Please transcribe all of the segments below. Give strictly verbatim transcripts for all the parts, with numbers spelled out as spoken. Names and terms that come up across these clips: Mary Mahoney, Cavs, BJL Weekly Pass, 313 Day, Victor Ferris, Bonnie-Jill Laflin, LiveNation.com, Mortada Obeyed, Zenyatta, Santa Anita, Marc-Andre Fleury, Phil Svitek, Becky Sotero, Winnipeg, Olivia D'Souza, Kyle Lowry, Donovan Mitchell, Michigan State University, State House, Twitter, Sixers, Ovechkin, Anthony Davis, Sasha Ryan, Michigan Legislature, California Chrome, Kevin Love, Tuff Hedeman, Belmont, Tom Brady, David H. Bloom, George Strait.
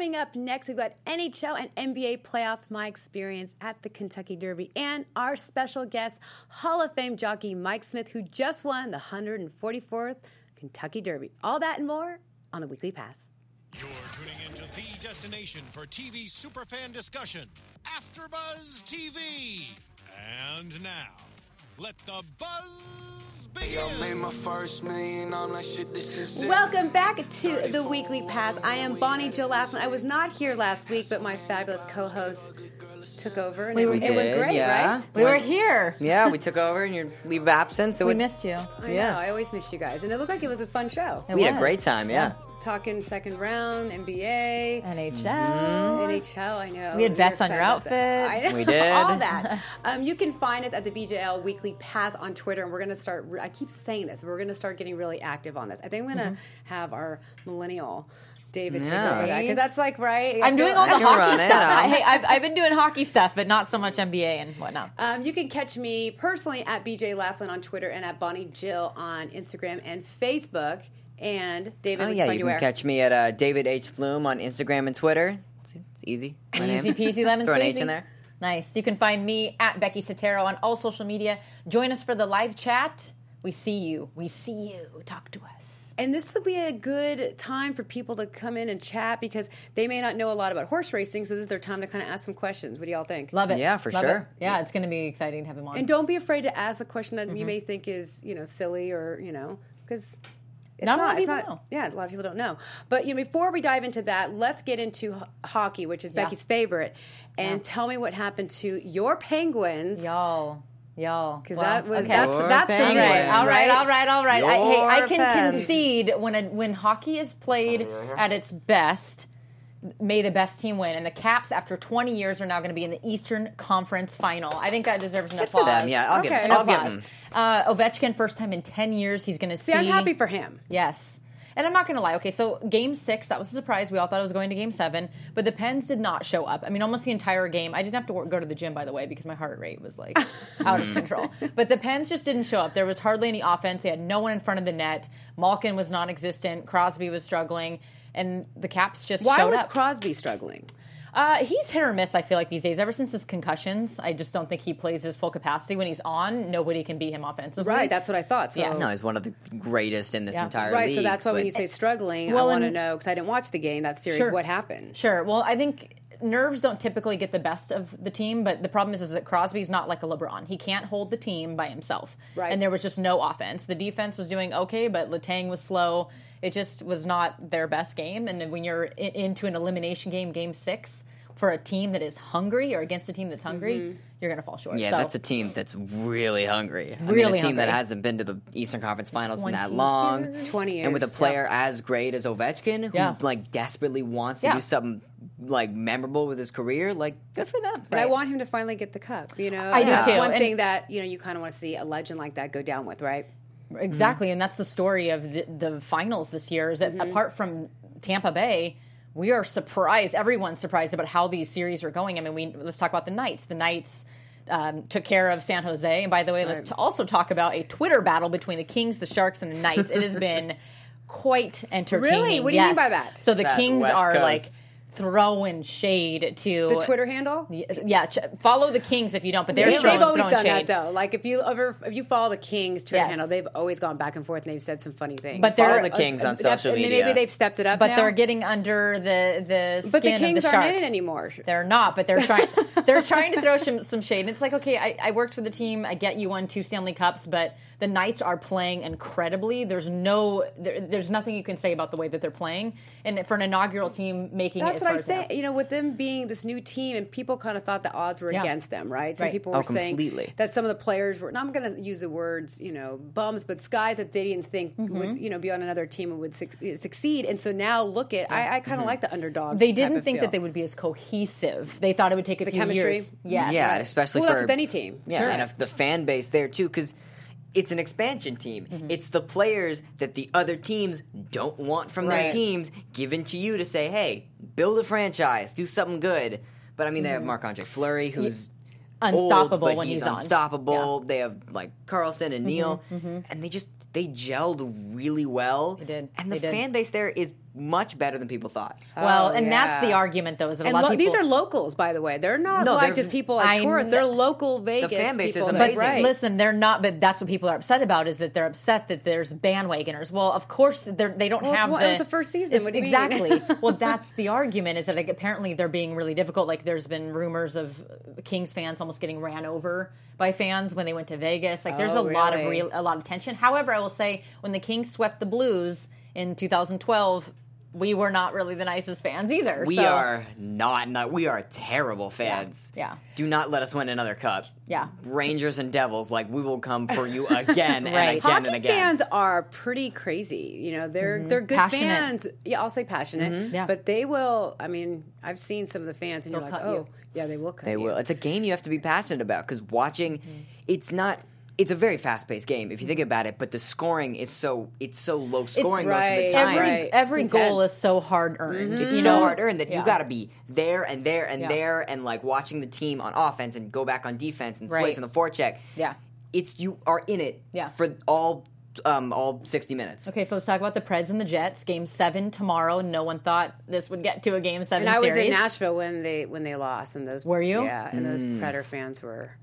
Coming up next, we've got N H L and N B A playoffs, my experience at the Kentucky Derby, and our special guest, Hall of Fame jockey Mike Smith, who just won the one hundred forty-fourth Kentucky Derby. All that and more on the Weekly Pass. You're tuning into the destination for T V superfan discussion, AfterBuzz T V. And now, let the buzz begin. Welcome back to the Weekly Pass. I am Bonnie-Jill Laflin. I was not here last week, but my fabulous co-host took over, and we it, did, it went great, yeah. right? We were here. Yeah, we took over, and your leave of absence. So we, we missed you. I yeah. know, I always miss you guys. And it looked like it was a fun show. It we was. had a great time, yeah. yeah. Talking second round, N B A, N H L, mm-hmm. N H L. I know we had bets we on your outfit. We did all that. Um, you can find us at the B J L Weekly Pass on Twitter, and we're going to start. Re- I keep saying this, but we're going to start getting really active on this. I think we're going to mm-hmm. have our millennial David yeah. take over that, because that's like right. I'm doing all the hockey stuff. I, hey, I've, I've been doing hockey stuff, but not so much N B A and whatnot. Um, you can catch me personally at B J Laughlin on Twitter and at BonnieJill on Instagram and Facebook. And David, oh, yeah, you can where? catch me at uh, David H. Bloom on Instagram and Twitter. It's, it's easy. My easy name. Peasy lemon squeezy. Throw an H in there. Nice. You can find me at Becky Sotero on all social media. Join us for the live chat. We see you. We see you. Talk to us. And this will be a good time for people to come in and chat, because they may not know a lot about horse racing, so this is their time to kind of ask some questions. What do y'all think? Love it. Yeah, for Love sure. It. Yeah, yeah, it's going to be exciting to have him on. And don't be afraid to ask a question that mm-hmm. you may think is, you know, silly or, you know, because... It's not, not, it's not know. Yeah, a lot of people don't know. But you know, before we dive into that, let's get into ho- hockey, which is yeah. Becky's favorite. And yeah. tell me what happened to your Penguins. Y'all. Y'all. Because well, that was, okay. that's, that's the name. Right. All right, all right, all right. I, hey, I can Penguins. concede when a, when hockey is played uh-huh. at its best, may the best team win. And the Caps, after twenty years, are now going to be in the Eastern Conference Final. I think that deserves an Good applause. For them. Yeah, I'll, okay. give, an I'll applause. give them. Uh, Ovechkin, first time in ten years, he's going to see. See, I'm happy for him. Yes. And I'm not going to lie. Okay, so game six, that was a surprise. We all thought it was going to game seven. But the Pens did not show up. I mean, almost the entire game. I didn't have to go to the gym, by the way, because my heart rate was, like, out of control. But the Pens just didn't show up. There was hardly any offense. They had no one in front of the net. Malkin was non-existent. Crosby was struggling. And the Caps just Why showed up. Why was Crosby struggling? Uh, he's hit or miss, I feel like, these days. Ever since his concussions, I just don't think he plays his full capacity. When he's on, nobody can beat him offensively. Right, that's what I thought. So. Yes. No, he's one of the greatest in this yeah. entire right, league. Right, so that's why but, when you say struggling, well, I want to know, because I didn't watch the game, that series, sure. what happened? Sure, well, I think... Nerves don't typically get the best of the team, but the problem is, is that Crosby's not like a LeBron. He can't hold the team by himself. Right. And there was just no offense. The defense was doing okay, but Letang was slow. It just was not their best game. And then when you're in- into an elimination game, game six, for a team that is hungry or against a team that's hungry, mm-hmm. you're going to fall short. Yeah, so. that's a team that's really hungry. Really I mean, a team hungry. that hasn't been to the Eastern Conference Finals in that long. Years. twenty years. And with a player yeah. as great as Ovechkin, who yeah. like desperately wants to yeah. do something like memorable with his career, like good for them. But right. I want him to finally get the cup, you know? I do that's too. one and thing that, you know, you kind of want to see a legend like that go down with, right? Exactly, mm-hmm. and that's the story of the, the finals this year, is that mm-hmm. apart from Tampa Bay, we are surprised. Everyone's surprised about how these series are going. I mean, we let's talk about the Knights. The Knights um, took care of San Jose. And by the way, let's right. t- also talk about a Twitter battle between the Kings, the Sharks, and the Knights. It has been quite entertaining. Really? What do you yes. mean by that? So the that Kings West are Coast. like throwing shade to... The Twitter handle? Yeah. Ch- follow the Kings if you don't, but they're yeah, throwing, they've always done shade. that, though. Like, if you ever if you follow the Kings Twitter yes. handle, they've always gone back and forth, and they've said some funny things. But they're the Kings uh, on social media. Maybe they've stepped it up But now. they're getting under the, the skin but the Kings of the Sharks. aren't in it anymore. They're not, but they're trying They're trying to throw some, some shade. And it's like, okay, I, I worked for the team. I get you won two Stanley Cups, but the Knights are playing incredibly. There's no, there, there's nothing you can say about the way that they're playing. And for an inaugural team making That's it That's what I'm saying. You know, with them being this new team, and people kind of thought the odds were yeah. against them, right? Some right. people were oh, saying completely. that some of the players were, and I'm going to use the words, you know, bums, but guys that they didn't think mm-hmm. would, you know, be on another team and would su- succeed. And so now look at, yeah. I, I kind of mm-hmm. like the underdog. They didn't think feel. that they would be as cohesive. They thought it would take a the few chemistry. years. Yes. Yeah, especially well, for... Well, that's with any team. Yeah, sure. And if the fan base there, too, because... It's an expansion team. Mm-hmm. It's the players that the other teams don't want from right. their teams given to you to say, hey, build a franchise, do something good. But, I mean, mm-hmm. they have Marc-Andre Fleury, who's unstoppable old, but when he's, he's on. unstoppable. Yeah. They have, like, Karlsson and mm-hmm. Neal. Mm-hmm. And they just, they gelled really well. They did. And the they fan did. base there is much better than people thought. Well, oh, and yeah. that's the argument, though, is that and a lot lo- of people... These are locals, by the way. They're not no, like they're, just people like I tourists. Know. They're local Vegas people. The fan base people. Is amazing. But right. listen, they're not... But that's what people are upset about, is that they're upset that there's bandwagoners. Well, of course, they don't well, have it's, the... Well, it was the first season. What do you exactly. mean? Well, that's the argument, is that like, apparently they're being really difficult. Like, there's been rumors of Kings fans almost getting ran over by fans when they went to Vegas. Like, there's oh, a, really? lot of real, a lot of tension. However, I will say, when the Kings swept the Blues in two thousand twelve... We were not really the nicest fans either. We so. are not, not. We are terrible fans. Yeah, yeah. Do not let us win another cup. Yeah. Rangers and Devils, like, we will come for you again right. and again Hockey and again. Fans are pretty crazy. You know, they're mm-hmm. they're good passionate. fans. Yeah, I'll say passionate. Mm-hmm. Yeah. But they will, I mean, I've seen some of the fans and They'll you're like, oh, you. yeah, they will cut They you. will. It's a game you have to be passionate about, because watching, mm-hmm. it's not... It's a very fast-paced game if you think about it, but the scoring is so it's so low scoring it's right. most of the time. Every, right. every goal is so hard earned. Mm-hmm. It's you so know? hard earned that yeah. you got to be there and there and yeah. there and like watching the team on offense and go back on defense and right. switch on the forecheck. Yeah, it's you are in it yeah. for all um, all sixty minutes. Okay, so let's talk about the Preds and the Jets. Game seven tomorrow. No one thought this would get to a game seven. And I was series. in Nashville when they when they lost, and those were you. Yeah, and mm. those Predator fans were.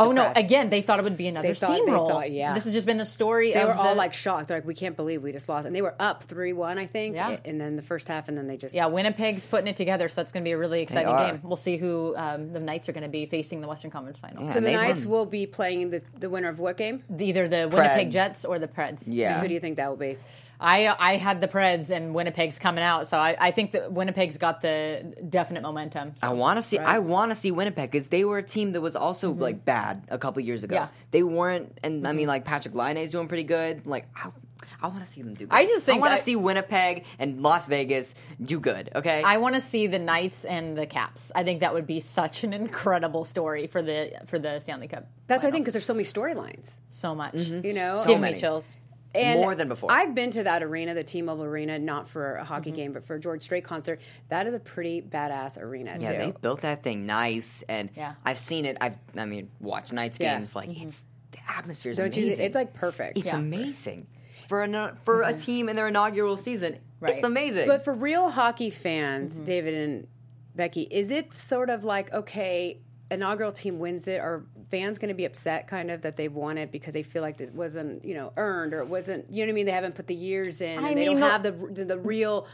Oh, depressed. no. Again, they thought it would be another steamroll. Yeah. This has just been the story they of They were all, the, like, shocked. They're like, we can't believe we just lost. And they were up three one, I think, yeah. and then the first half, and then they just... Yeah, Winnipeg's putting it together, so that's going to be a really exciting game. We'll see who um, the Knights are going to be facing the Western Conference Final. Yeah, so the Knights won. will be playing the, the winner of what game? Either the Preds. Winnipeg Jets or the Preds. Yeah. And who do you think that will be? I I had the Preds and Winnipeg's coming out, so I, I think that Winnipeg's got the definite momentum. So. I want to see right. I want to see Winnipeg, because they were a team that was also mm-hmm. like bad a couple years ago. Yeah. They weren't, and mm-hmm. I mean like Patrick Laine's doing pretty good. Like I, I want to see them do good. I just think I want to see Winnipeg and Las Vegas do good. Okay, I want to see the Knights and the Caps. I think that would be such an incredible story for the for the Stanley Cup. That's what I think, because there's so many storylines, so much. Mm-hmm. You know, so give me chills. And more than before. I've been to that arena, the T-Mobile Arena, not for a hockey mm-hmm. game, but for a George Strait concert. That is a pretty badass arena, yeah, too. Yeah, they built that thing nice, and yeah. I've seen it. I've, I mean, watched Knights yeah. games. Like, mm-hmm. it's the atmosphere's Don't amazing. You, it's, like, perfect. It's yeah. amazing. For a, for mm-hmm. a team in their inaugural season, right. it's amazing. But for real hockey fans, mm-hmm. David and Becky, is it sort of like, okay, inaugural team wins it, or fans going to be upset kind of that they won it because they feel like it wasn't, you know, earned, or it wasn't, you know what I mean? They haven't put the years in, and I mean, they don't have the, the the real,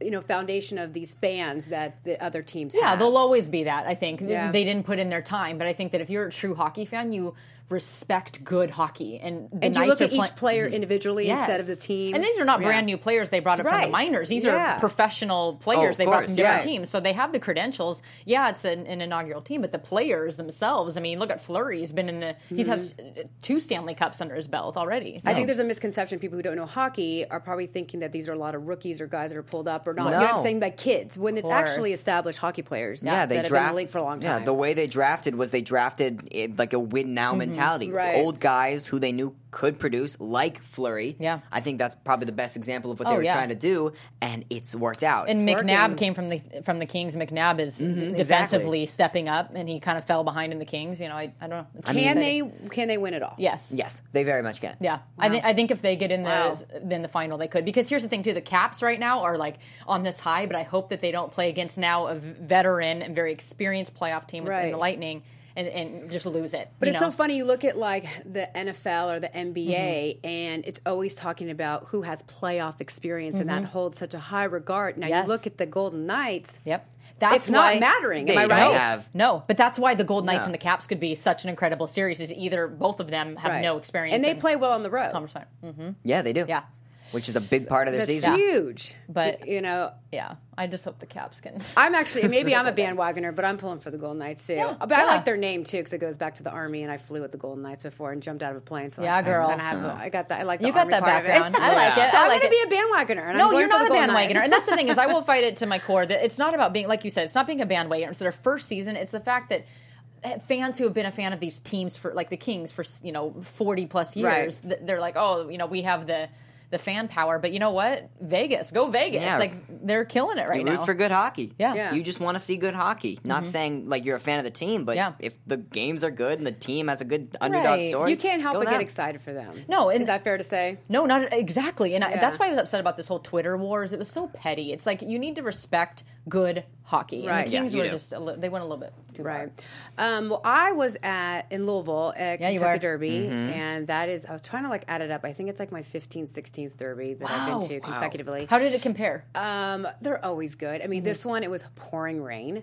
you know, foundation of these fans that the other teams yeah, have. Yeah, they'll always be that, I think. Yeah. They didn't put in their time, but I think that if you're a true hockey fan, you respect good hockey. And, the and you look at pl- each player individually yes. instead of the team. And these are not yeah. brand new players they brought up right. from the minors. These yeah. are professional players oh, they course. brought from different yeah. teams. So they have the credentials. Yeah, it's an, an inaugural team, but the players themselves, I mean, look at Fleury. He's been in the, mm-hmm. he has two Stanley Cups under his belt already. So. I think there's a misconception. People who don't know hockey are probably thinking that these are a lot of rookies or guys that are pulled up or not. No. You know what I'm saying? By kids. When it's actually established hockey players yeah, that they have draft, been in the league for a long time. Yeah, the way they drafted was they drafted it, like a win now mm-hmm. mentality. Right. Old guys who they knew could produce, like Fleury. Yeah. I think that's probably the best example of what they oh, were yeah. trying to do, and it's worked out. And it's McNabb working. came from the from the Kings. McNabb is mm-hmm, defensively exactly. stepping up, and he kind of fell behind in the Kings. You know, I, I don't know. It's can amazing. they can they win it all? Yes. Yes, they very much can. Yeah. Wow. I, th- I think if they get in the, wow. in the final, they could. Because here's the thing, too. The Caps right now are, like, on this high, but I hope that they don't play against now a veteran and very experienced playoff team right. in the Lightning. And, and just lose it. But it's know? so funny. You look at like the N F L or the N B A, mm-hmm. and it's always talking about who has playoff experience, mm-hmm. and that holds such a high regard. Now yes. you look at the Golden Knights. Yep. That's it's not mattering, am I right? Have. No, but that's why the Golden Knights no. and the Caps could be such an incredible series, is either both of them have right. no experience. And they play well on the road. Mm-hmm. Yeah, they do. Yeah. Which is a big part of their That's season. That's huge. But, you know. Yeah. I just hope the Caps can. I'm actually, maybe I'm a bandwagoner, but I'm pulling for the Golden Knights, too. Yeah, but yeah. I like their name, too, because it goes back to the Army, and I flew with the Golden Knights before and jumped out of a plane. So yeah, I, girl. I, have, I got that. I like the you Army got that part background. I like yeah. it. So I I'm like going to be a bandwagoner. And no, I'm going you're not for the a bandwagoner. Knights. And that's the thing, is I will fight it to my core. That it's not about being, like you said, it's not being a bandwagoner. It's their first season. It's the fact that fans who have been a fan of these teams, for like the Kings, for, you know, forty-plus years, right. they're like, oh, you know, we have the... the fan power. But you know what? Vegas. Go Vegas. Yeah. Like, they're killing it right you now. You root for good hockey. Yeah. yeah. You just want to see good hockey. Not mm-hmm. saying, like, you're a fan of the team, but yeah. if the games are good and the team has a good underdog right. story, you can't help but them. Get excited for them. No. And, is that fair to say? No, not exactly. And yeah. I, that's why I was upset about this whole Twitter wars. It was so petty. It's like, you need to respect good hockey. Right. And the Kings yeah, were do. just, a li- they went a little bit too right. far. Um, well, I was at, in Louisville at yeah, Kentucky Derby, mm-hmm. and that is, I was trying to like add it up. I think it's like my fifteenth, sixteenth Derby that wow. I've been to consecutively. Wow. How did it compare? Um, they're always good. I mean, mm-hmm. this one, it was pouring rain.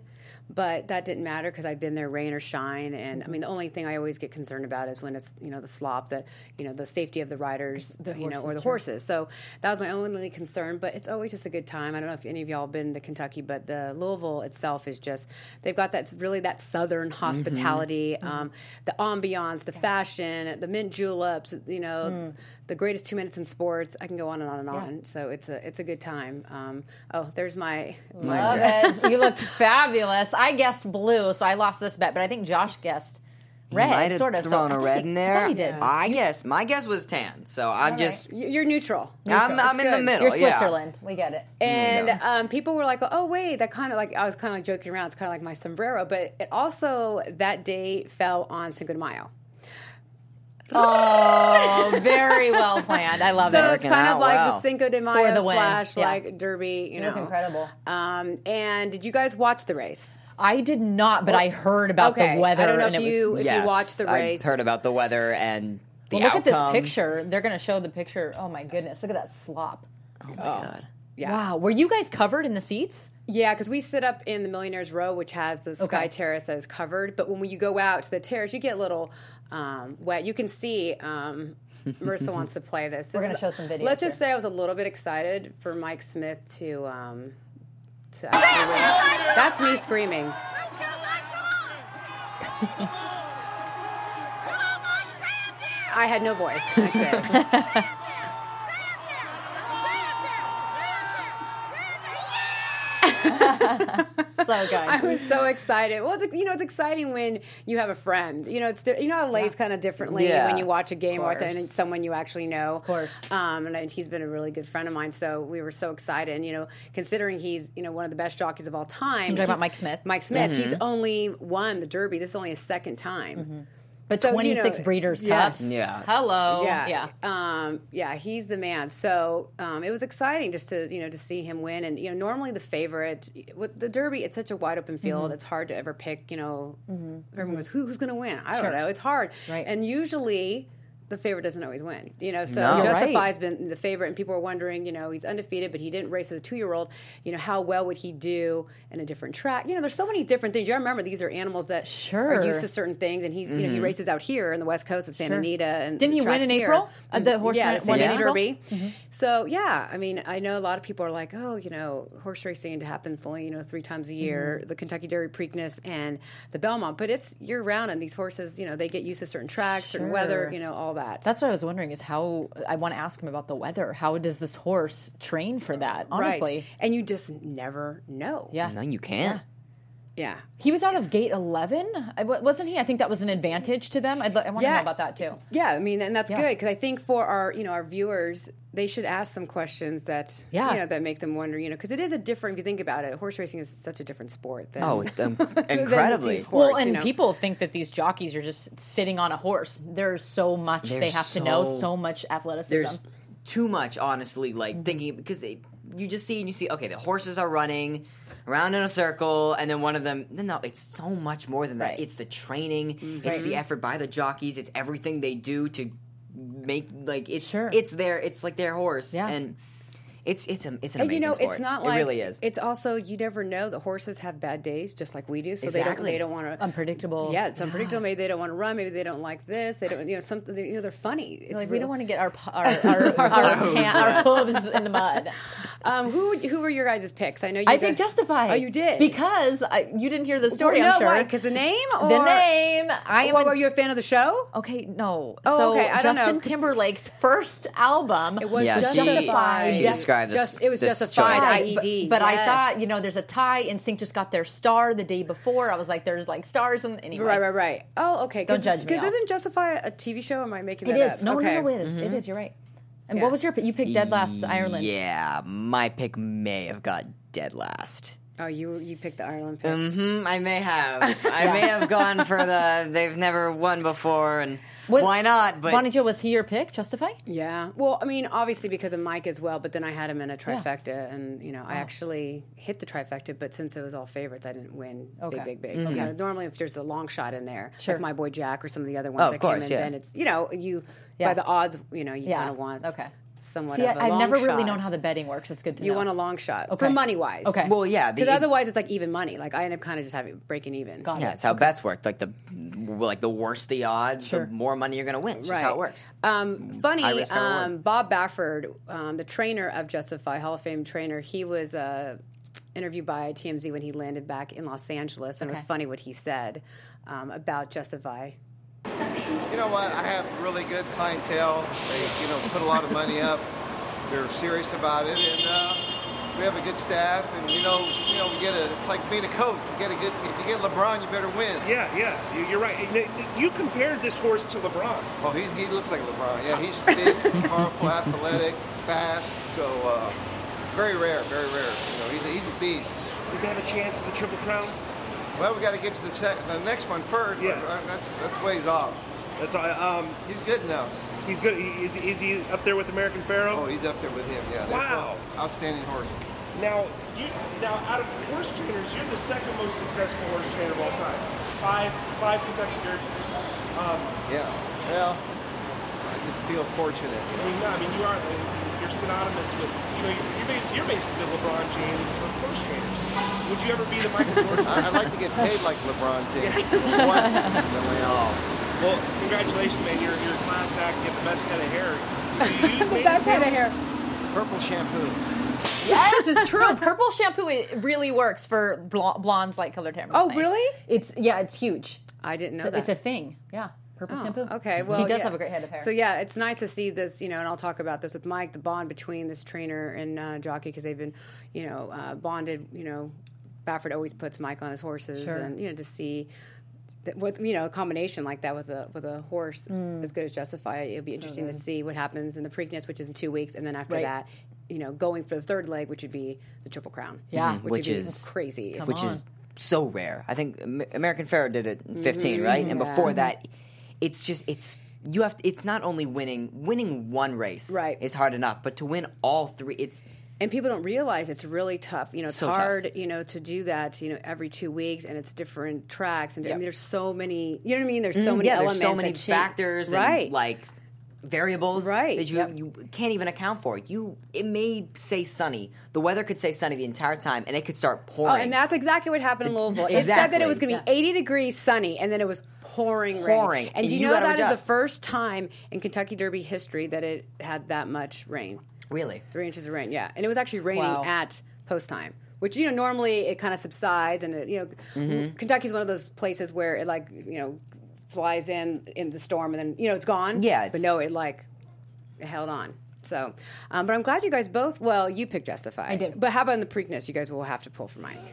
But that didn't matter because I'd been there, rain or shine. And I mean, the only thing I always get concerned about is when it's, you know, the slop, the, you know, the safety of the riders, the you know, or the horses. So that was my only concern. But it's always just a good time. I don't know if any of y'all have been to Kentucky, but the Louisville itself is just, they've got that really that Southern hospitality, mm-hmm. um, the ambiance, the yeah. fashion, the mint juleps, you know. Mm. The greatest two minutes in sports. I can go on and on and on. Yeah. So it's a it's a good time. Um, oh, there's my my Love it. You looked fabulous. I guessed blue, so I lost this bet. But I think Josh guessed red. He might have sort of thrown so a I red in there. I, did. I you, guess my guess was tan. So I'm right. just you're neutral. neutral. I'm, I'm in good. the middle. You're Switzerland. Yeah. We get it. And yeah. um, people were like, oh wait, that kind of like I was kind of like joking around. It's kind of like my sombrero. But it also that day fell on Cinco de Mayo. Oh, very well planned. I love so it. So it's kind of like wow. the Cinco de Mayo slash yeah. like Derby, you know. It was incredible. Um, and did you guys watch the race? I did not, but well, I heard about okay. the weather. I don't know and if, it you, was, if yes, you watched the race. I heard about the weather and the well, look outcome. At this picture. They're going to show the picture. Oh, my goodness. Look at that slop. Oh, my oh. God. Yeah. Wow. Were you guys covered in the seats? Yeah, because we sit up in the Millionaire's Row, which has the okay. sky terrace that is covered. But when you go out to the terrace, you get little... Um, wet. You can see um, Marissa wants to play this. this We're going to show some videos. Let's just here. say I was a little bit excited for Mike Smith to. Um, to actually win. That's me screaming. Let's go, Mike, come on! Come on, Mike, stay up there! I had no voice. That's it. Stay up there! Stay up there! Stay up there! Stay up there! Stay up there! Yeah! So good. I was so excited. Well, it's, you know, it's exciting when you have a friend. You know, it's you know how it lays yeah. kind of differently yeah. when you watch a game or it's someone you actually know. Of course. Um, and I, he's been a really good friend of mine, so we were so excited. And, you know, considering he's, you know, one of the best jockeys of all time. You're talking about Mike Smith. Mike Smith. Mm-hmm. He's only won the Derby. This is only his second time. Mm-hmm. But so, twenty-six you know, Breeders' Cups. Yes. Yeah. Hello. Yeah. Yeah. Um, yeah, he's the man. So um, it was exciting just to, you know, to see him win. And, you know, normally the favorite, with the Derby, it's such a wide open field. Mm-hmm. It's hard to ever pick, you know, mm-hmm. everyone goes, Who, who's going to win? I don't sure. know. It's hard. Right. And usually... the favorite doesn't always win, you know, so no, Justify's right. been the favorite, and people are wondering, you know, he's undefeated, but he didn't race as a two-year-old, you know, how well would he do in a different track? You know, there's so many different things. You gotta remember, these are animals that sure. are used to certain things, and he's, mm-hmm. you know, he races out here in the West Coast at Santa sure. Anita. And didn't he win in here. April? Uh, the horse yeah, won in April? Derby. Mm-hmm. So, yeah, I mean, I know a lot of people are like, oh, you know, horse racing happens only, you know, three times a year, mm-hmm. the Kentucky Derby, Preakness, and the Belmont, but it's year-round, and these horses, you know, they get used to certain tracks, sure. certain weather, you know, all that. That's what I was wondering is how I want to ask him about the weather. How does this horse train for that? Honestly. Right. And you just never know. Yeah. No, you can't. Yeah. yeah. He was out of gate eleven, wasn't he? I think that was an advantage to them. I'd lo- I want yeah. to know about that too. Yeah. I mean, and that's yeah. good because I think for our, you know, our viewers, they should ask some questions that, yeah. you know, that make them wonder, you know, because it is a different, if you think about it, horse racing is such a different sport. Than, oh, um, incredibly. Sports, well, and you know? People think that these jockeys are just sitting on a horse. There's so much There's they have so, to know, so much athleticism. There's too much, honestly, like mm-hmm. thinking, because they, you just see and you see, okay, the horses are running around in a circle, and then one of them, no, it's so much more than that. Right. It's the training, mm-hmm. it's the effort by the jockeys, it's everything they do to make like it's sure. it's their it's like their horse yeah. and it's it's a, it's an amazing and you know sport. It's not like it really is. It's also you never know the horses have bad days just like we do so exactly. they don't they don't want to unpredictable yeah it's yeah. unpredictable maybe they don't want to run maybe they don't like this they don't you know something you know they're funny it's like real. We don't want to get our our our, our, our, hand, our hooves in the mud. Um, who who were your guys' picks? I know you I picked Justify. Oh, you did? Because I, you didn't hear the story, well, no, I'm sure. No, why? Because the name? Or the name. I am well, an, were you a fan of the show? Okay, no. Oh, so okay. I Justin don't know. Timberlake's first album. It was yeah, Justify. She, she described this, Just, It was this Justified, I E D. But, but yes. I thought, you know, there's a tie. NSYNC just got their star the day before. I was like, there's like stars. And anyway. Right, right, right. Oh, okay. Don't judge me. Because isn't Justify a T V show? Am I making that up? It is. No, okay. no, it is. Mm-hmm. It is. You're right. And yeah. what was your pick? You picked dead last, Ireland. Yeah, my pick may have got dead last. Oh, you you picked the Ireland pick. Mm-hmm. I may have. yeah. I may have gone for the they've never won before, and was, why not? But Bonnie-Jill, was he your pick? Justify? Yeah. Well, I mean, obviously because of Mike as well, but then I had him in a trifecta, yeah. and you know, wow. I actually hit the trifecta, but since it was all favorites, I didn't win okay. big, big, big. Mm-hmm. Okay. You know, normally, if there's a long shot in there, sure. like my boy Jack or some of the other ones oh, that course, came in, yeah. then it's you know you yeah. by the odds, you know, you yeah. kind of want okay. somewhat See, of a I've long never really shot. known how the betting works. It's good to you know. You want a long shot. Okay. For money-wise. Okay. Well, yeah. Because otherwise it's like even money. Like I end up kind of just having breaking even. Got yeah, it. That's how okay. bets work. Like the like the worse the odds, sure. the more money you're going to win. That's right. how it works. Um, funny, um, Bob Baffert, um, the trainer of Justify, Hall of Fame trainer, he was uh, interviewed by T M Z when he landed back in Los Angeles. And okay. it was funny what he said um, about Justify. You know what? I have really good clientele. They, you know, put a lot of money up. They're serious about it, and uh, we have a good staff. And you know, you know, we get a. It's like being a coach. You get a good. If you get LeBron, you better win. Yeah, yeah, you're right. You compared this horse to LeBron. Oh, he's, he looks like LeBron. Yeah, he's big, powerful, athletic, fast. So uh, very rare, very rare. You know, he's a, he's a beast. Does he have a chance at the Triple Crown? Well, we got to get to the, sec- the next one first. Yeah, that's that's ways off. That's um. He's good now. He's good. Is is he up there with American Pharoah? Oh, he's up there with him. Yeah. Wow. Outstanding horse. Now, you now out of horse trainers, you're the second most successful horse trainer of all time. Five five Kentucky Derbys. Um, yeah. Well, I just feel fortunate. You know? I mean, no, I mean you are you're synonymous with you know you're you're, you're basically the LeBron James of horse trainers. Would you ever be the Michael Jordan? I'd like to get paid like LeBron James. Yeah. Once then we all. Well, congratulations, man. You're, you're a class act. You have the best head of hair. You use the best head of hair. Purple shampoo. Yes, this is true. Purple shampoo, it really works for bl- blondes, light-colored hair. I'm oh, saying. Really? It's Yeah, it's huge. I didn't know so that. It's a thing. Yeah, purple oh, shampoo. Okay, well, He does yeah. have a great head of hair. So, yeah, it's nice to see this, you know, and I'll talk about this with Mike, the bond between this trainer and uh, jockey, because they've been, you know, uh, bonded, you know. Baffert always puts Mike on his horses, sure. and, you know, to see... With, you know, a combination like that with a with a horse mm. as good as Justify, it'll be interesting so to see what happens in the Preakness, which is in two weeks, and then after right. that, you know, going for the third leg, which would be the Triple Crown, yeah, mm-hmm. which, which would is be crazy, if, which on. is so rare. I think American Pharoah did it in fifteen, mm-hmm. right? And yeah. before that, it's just it's you have to, it's not only winning winning one race, right. is hard enough, but to win all three, it's. And people don't realize it's really tough. You know, it's so hard, tough. you know, to do that, you know, every two weeks and it's different tracks. And yep. I mean, there's so many, you know what I mean? There's so mm, many yeah, elements. There's so many factors right. and, like, variables right. that you, yep. you can't even account for. You It may say sunny. The weather could say sunny the entire time, and it could start pouring. Oh, and that's exactly what happened in Louisville. It exactly. said that it was going to be yeah. eighty degrees sunny, and then it was pouring, pouring. rain. And, and do you, you know that adjust. is the first time in Kentucky Derby history that it had that much rain. Really? Three inches of rain, yeah. And it was actually raining wow. at post time, which, you know, normally it kind of subsides. And, it, you know, mm-hmm. Kentucky's one of those places where it, like, you know, flies in in the storm and then, you know, it's gone. Yeah. It's, but, no, it, like, it held on. So, um, but I'm glad you guys both, well, you picked Justify. I did. But how about in the Preakness? You guys will have to pull for mine. Yeah,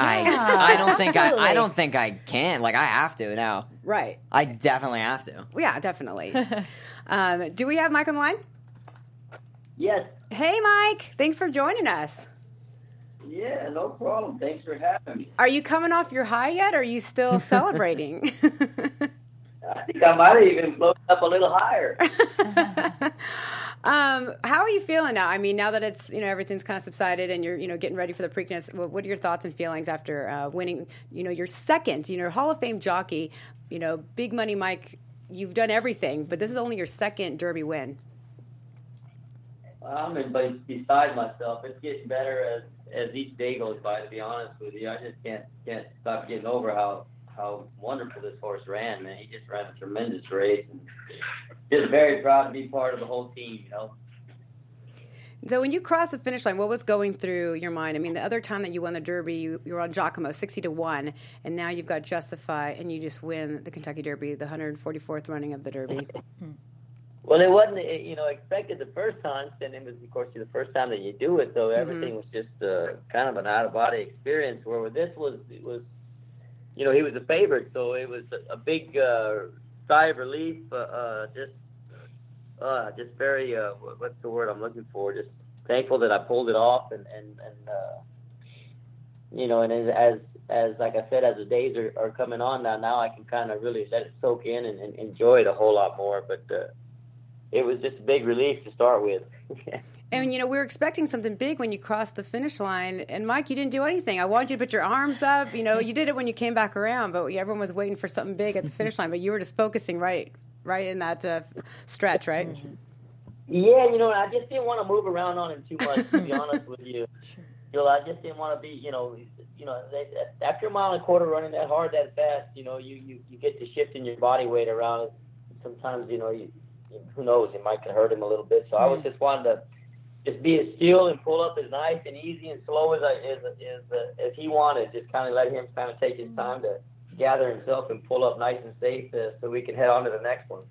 I I don't think I, I don't think I can. Like, I have to now. Right. I definitely have to. Yeah, definitely. um, do we have Mike on the line? Yes. Hey, Mike. Thanks for joining us. Yeah, no problem. Thanks for having me. Are you coming off your high yet, or are you still celebrating? I think I might have even blown up a little higher. um, how are you feeling now? I mean, now that it's, you know, everything's kind of subsided and you're, you know, getting ready for the Preakness, what are your thoughts and feelings after uh, winning, you know, your second, you know, Hall of Fame jockey, you know, big money Mike, you've done everything, but this is only your second Derby win. I'm beside myself. It's getting better as, as each day goes by, to be honest with you. I just can't can't stop getting over how, how wonderful this horse ran, man. He just ran a tremendous race. And just very proud to be part of the whole team, you know. So when you crossed the finish line, what was going through your mind? I mean, the other time that you won the Derby, you, you were on Giacomo, sixty to one, and now you've got Justify, and you just win the Kentucky Derby, the one hundred forty-fourth running of the Derby. Well, it wasn't, you know, expected the first time, and it was, of course, the first time that you do it, so everything mm-hmm. was just uh, kind of an out-of-body experience, where this was, it was, you know, he was a favorite, so it was a, a big uh, sigh of relief, uh, uh, just uh, just very, uh, what's the word I'm looking for? Just thankful that I pulled it off. And, and, and uh, you know, and as, as, like I said, as the days are, are coming on now, now I can kind of really let it soak in and, and enjoy it a whole lot more. But uh, it was just a big relief to start with. And, you know, we were expecting something big when you crossed the finish line. And, Mike, you didn't do anything. I wanted you to put your arms up. You know, you did it when you came back around. But everyone was waiting for something big at the finish line. But you were just focusing right right in that uh, stretch, right? Yeah, you know, I just didn't want to move around on him too much, to be honest with you. Sure. You know, I just didn't want to be, you know, you know, they, after a mile and a quarter running that hard, that fast, you know, you, you, you get to shifting your body weight around. Sometimes, you know, you, you who knows, it might can hurt him a little bit. So mm-hmm. I was just wanting to just be as still and pull up as nice and easy and slow as I, as, as, uh, as he wanted. Just kind of let him kind of take his time to gather himself and pull up nice and safe to, so we can head on to the next one.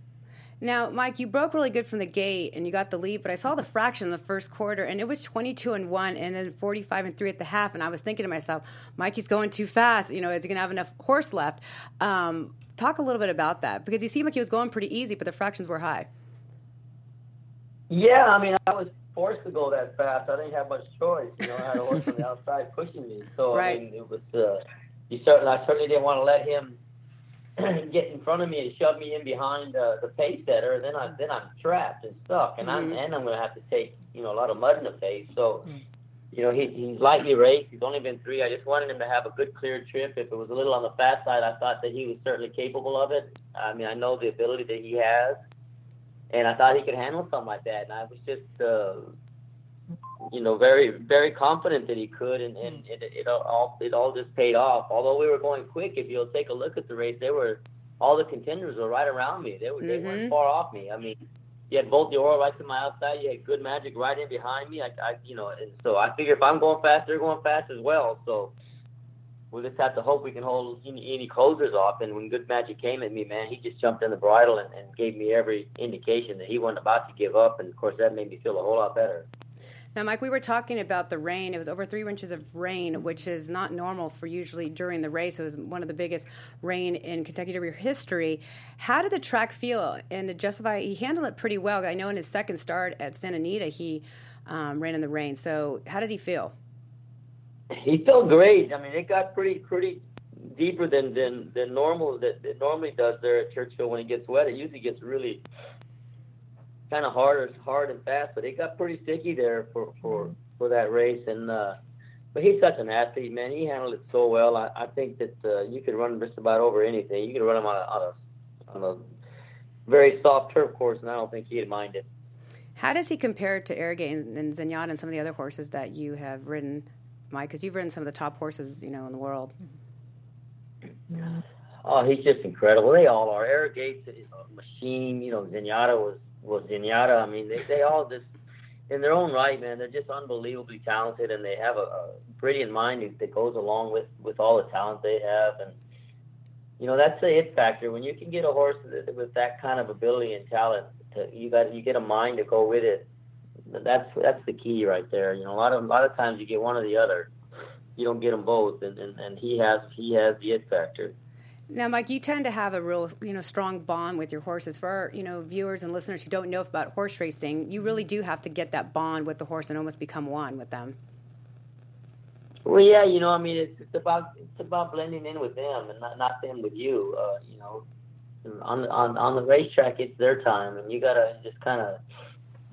Now, Mike, you broke really good from the gate and you got the lead, but I saw the fraction in the first quarter and it was twenty-two and one and then forty-five and three at the half. And I was thinking to myself, Mikey's going too fast. You know, is he going to have enough horse left? Um, talk a little bit about that because you seemed like he was going pretty easy, but the fractions were high. Yeah, I mean, I was forced to go that fast. I didn't have much choice. You know, I had a horse on the outside pushing me. So, right. I mean, it was, uh, you certainly, I certainly didn't want to let him get in front of me and shove me in behind uh, the pace setter. Then, I, then I'm trapped and stuck. And mm-hmm. I'm, and I'm going to have to take, you know, a lot of mud in the face. So, mm-hmm. you know, he, he's lightly raced. He's only been three. I just wanted him to have a good, clear trip. If it was a little on the fast side, I thought that he was certainly capable of it. I mean, I know the ability that he has. And I thought he could handle something like that. And I was just, uh, you know, very, very confident that he could. And, and it, it all it all just paid off. Although we were going quick, if you'll take a look at the race, they were, all the contenders were right around me. They, were, mm-hmm. they weren't far off me. I mean, you had Volt Dior right to my outside. You had Good Magic right in behind me. I, I you know, and so I figure if I'm going fast, they're going fast as well. So we'll just have to hope we can hold any, any closers off. And when Good Magic came at me, man, he just jumped in the bridle and, and gave me every indication that he wasn't about to give up. And, of course, that made me feel a whole lot better. Now, Mike, we were talking about the rain. It was over three inches of rain, which is not normal for usually during the race. It was one of the biggest rain in Kentucky Derby history. How did the track feel? And to Justify, he handled it pretty well. I know in his second start at Santa Anita, he um, ran in the rain. So how did he feel? He felt great. I mean, it got pretty, pretty deeper than than, than normal that it normally does there at Churchill when it gets wet. It usually gets really kind of hard, hard and fast, but it got pretty sticky there for, for, for that race. And uh, but he's such an athlete, man. He handled it so well. I, I think that uh, you could run just about over anything. You could run him on a, on a on a very soft turf course, and I don't think he'd mind it. How does he compare to Arrogate and, and Zenyatta and some of the other horses that you have ridden? Mike, because you've ridden some of the top horses, you know, in the world. Oh, he's just incredible. They all are. Arrogate's a machine. You know, Zenyatta was, was Zenyatta. I mean, they, they all just, in their own right, man, they're just unbelievably talented, and they have a, a brilliant mind that goes along with, with all the talent they have. And, you know, that's the it factor. When you can get a horse with that kind of ability and talent, to, you got you get a mind to go with it. That's that's the key right there. You know, a lot of a lot of times you get one or the other. You don't get them both, and, and, and he has he has the it factor. Now, Mike, you tend to have a real, you know, strong bond with your horses. For our, you know, viewers and listeners who don't know about horse racing, you really do have to get that bond with the horse and almost become one with them. Well, yeah, you know, I mean, it's, it's about it's about blending in with them and not, not them with you. Uh, you know, on on on the racetrack, it's their time, and you gotta just kind of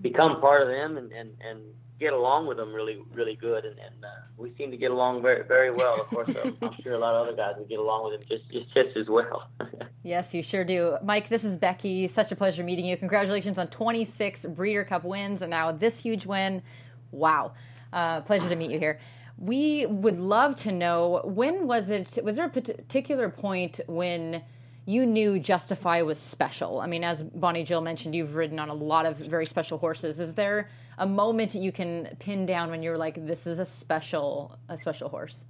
become part of them and, and, and get along with them really, really good. And, and uh, we seem to get along very, very well. Of course, I'm, I'm sure a lot of other guys would get along with him just, just, just as well. Yes, you sure do. Mike, this is Becky. Such a pleasure meeting you. Congratulations on twenty-six Breeder Cup wins and now this huge win. Wow. Uh, pleasure to meet you here. We would love to know, when was it, was there a particular point when you knew Justify was special? I mean, as Bonnie-Jill mentioned, you've ridden on a lot of very special horses. Is there a moment you can pin down when you're like, this is a special a special horse?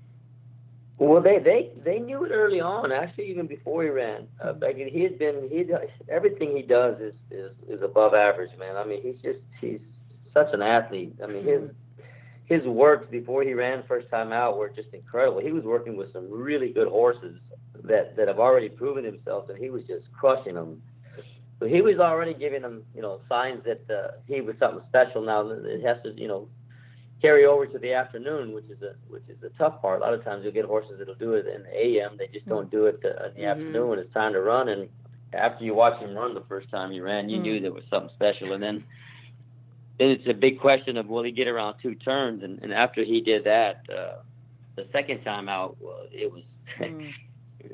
Well, they, they, they knew it early on, actually, even before he ran. Uh, Becky, he had been, he everything he does is, is, is above average, man. I mean, he's just, he's such an athlete. I mean, his, his works before he ran first time out were just incredible. He was working with some really good horses that, that have already proven themselves, and he was just crushing them. So he was already giving them, you know, signs that uh, he was something special. Now it has to, you know, carry over to the afternoon, which is a which is the tough part. A lot of times you'll get horses that'll do it in the a m. They just don't do it in the mm-hmm. afternoon when it's time to run. And after you watch him run the first time he ran, you mm-hmm. knew there was something special. And then then it's a big question of will he get around two turns? And, and after he did that, uh, the second time out, well, it was. Mm-hmm.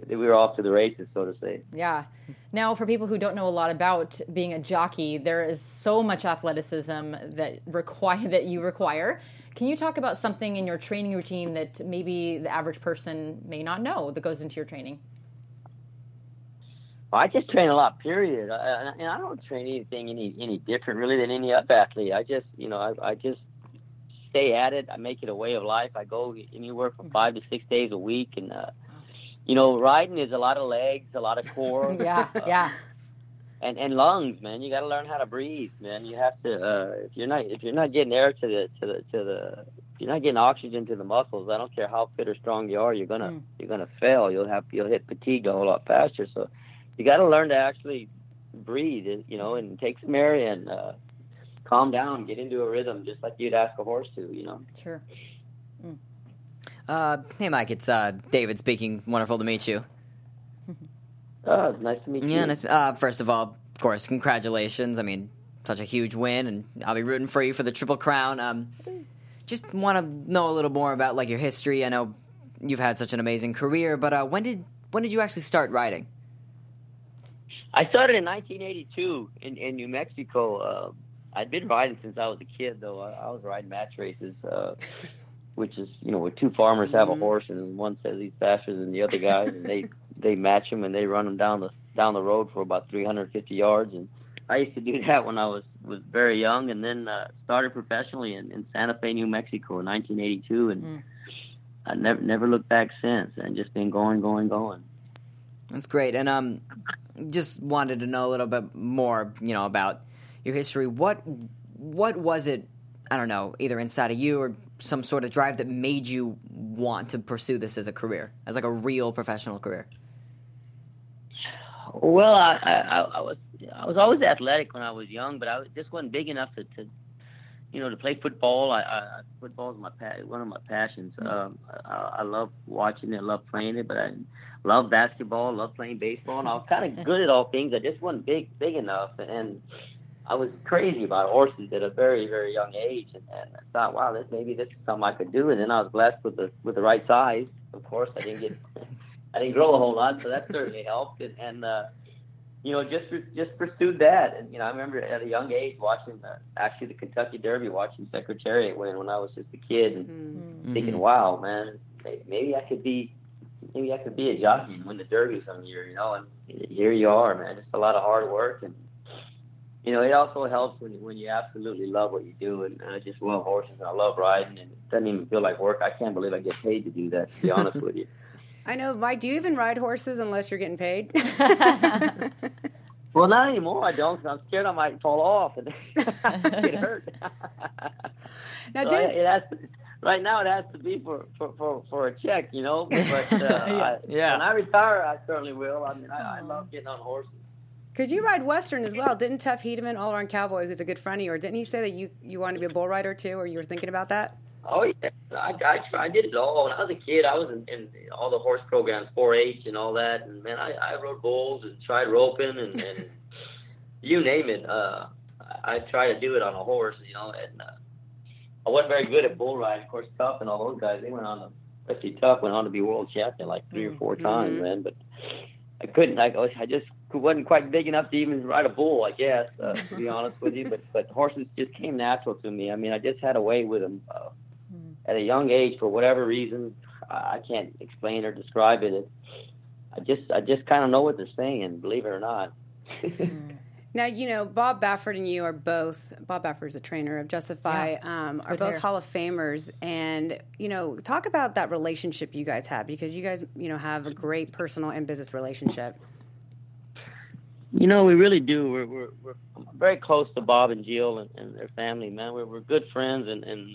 We were off to the races, so to say. Yeah. Now, for people who don't know a lot about being a jockey, there is so much athleticism that require that you require. Can you talk about something in your training routine that maybe the average person may not know that goes into your training? Well, I just train a lot, period. I, and I don't train anything any any different, really, than any other athlete. I just, you know, I, I just stay at it. I make it a way of life. I go anywhere from five to six days a week, and uh you know, riding is a lot of legs, a lot of core. yeah, uh, yeah. And and lungs, man. You got to learn how to breathe, man. You have to. Uh, if you're not, if you're not getting air to the to the to the, if you're not getting oxygen to the muscles, I don't care how fit or strong you are, you're gonna mm. you're gonna fail. You'll have you'll hit fatigue a whole lot faster. So, you got to learn to actually breathe, you know, and take some air and uh, calm down, get into a rhythm, just like you'd ask a horse to, you know. Sure. Mm. Uh, hey, Mike, it's uh, David speaking. Wonderful to meet you. Oh, it's nice to meet you. Yeah, nice, uh, first of all, of course, congratulations. I mean, such a huge win, and I'll be rooting for you for the Triple Crown. Um, just want to know a little more about, like, your history. I know you've had such an amazing career, but uh, when did when did you actually start riding? I started in nineteen eighty-two in, in New Mexico. Uh, I'd been riding since I was a kid, though. I, I was riding match races. Uh which is, you know, where two farmers have mm-hmm. a horse and one says he's faster than the other guy, and they, they match him and they run him down the down the road for about three hundred fifty yards. And I used to do that when I was, was very young, and then uh, started professionally in, in Santa Fe, New Mexico in nineteen eighty-two, and mm. I never never looked back since, and just been going, going, going. That's great. And um, just wanted to know a little bit more, you know, about your history. What what was it, I don't know, either inside of you or some sort of drive that made you want to pursue this as a career, as like a real professional career? Well, I, I, I was I was always athletic when I was young, but I just wasn't big enough to, to you know, to play football. I, I football is my one of my passions. Um, I, I love watching it, love playing it, but I love basketball, love playing baseball, and I was kind of good at all things. I just wasn't big big enough, and I was crazy about horses at a very, very young age, and, and I thought, wow, this maybe this is something I could do. And then I was blessed with the with the right size. Of course, I didn't get, I didn't grow a whole lot, so that certainly helped. And, and uh, you know, just just pursued that. And you know, I remember at a young age watching the, actually the Kentucky Derby, watching Secretariat win when I was just a kid, and mm-hmm. thinking, wow, man, maybe I could be, maybe I could be a jockey and win the Derby some year, you know. And here you are, man. Just a lot of hard work. And you know, it also helps when when you absolutely love what you do, and I just love horses and I love riding, and it doesn't even feel like work. I can't believe I get paid to do that, to be honest with you. I know. Why do you even ride horses unless you're getting paid? Well, not anymore. I don't. Cause I'm scared I might fall off and get hurt. Now, so it has to, right now it has to be for, for, for, for a check, you know. But uh, I, yeah. when I retire, I certainly will. I mean, I, I love getting on horses. Because you ride Western as well. Didn't Tuff Hedeman, all-around cowboy, who's a good friend of yours, didn't he say that you, you wanted to be a bull rider, too, or you were thinking about that? Oh, yeah. I, I, I did it all. When I was a kid, I was in, in all the horse programs, four H and all that. And, man, I, I rode bulls and tried roping and, and you name it. Uh, I, I tried to do it on a horse, you know. And uh, I wasn't very good at bull riding. Of course, Tuff and all those guys, they went on to, especially Tuff, went on to be world champion like three mm-hmm. or four times, man. But I couldn't. I, I just wasn't quite big enough to even ride a bull, I guess, uh, to be honest with you. But but horses just came natural to me. I mean, I just had a way with them uh, at a young age for whatever reason. I can't explain or describe it. it I just I just kind of know what they're saying, believe it or not. Now, you know, Bob Baffert and you are both, Bob Baffert is a trainer of Justify, yeah, um, are both hair. Hall of Famers. And, you know, talk about that relationship you guys have, because you guys, you know, have a great personal and business relationship. You know, we really do. We're we're, we're very close to Bob and Jill and, and their family, man. We're we're good friends, and, and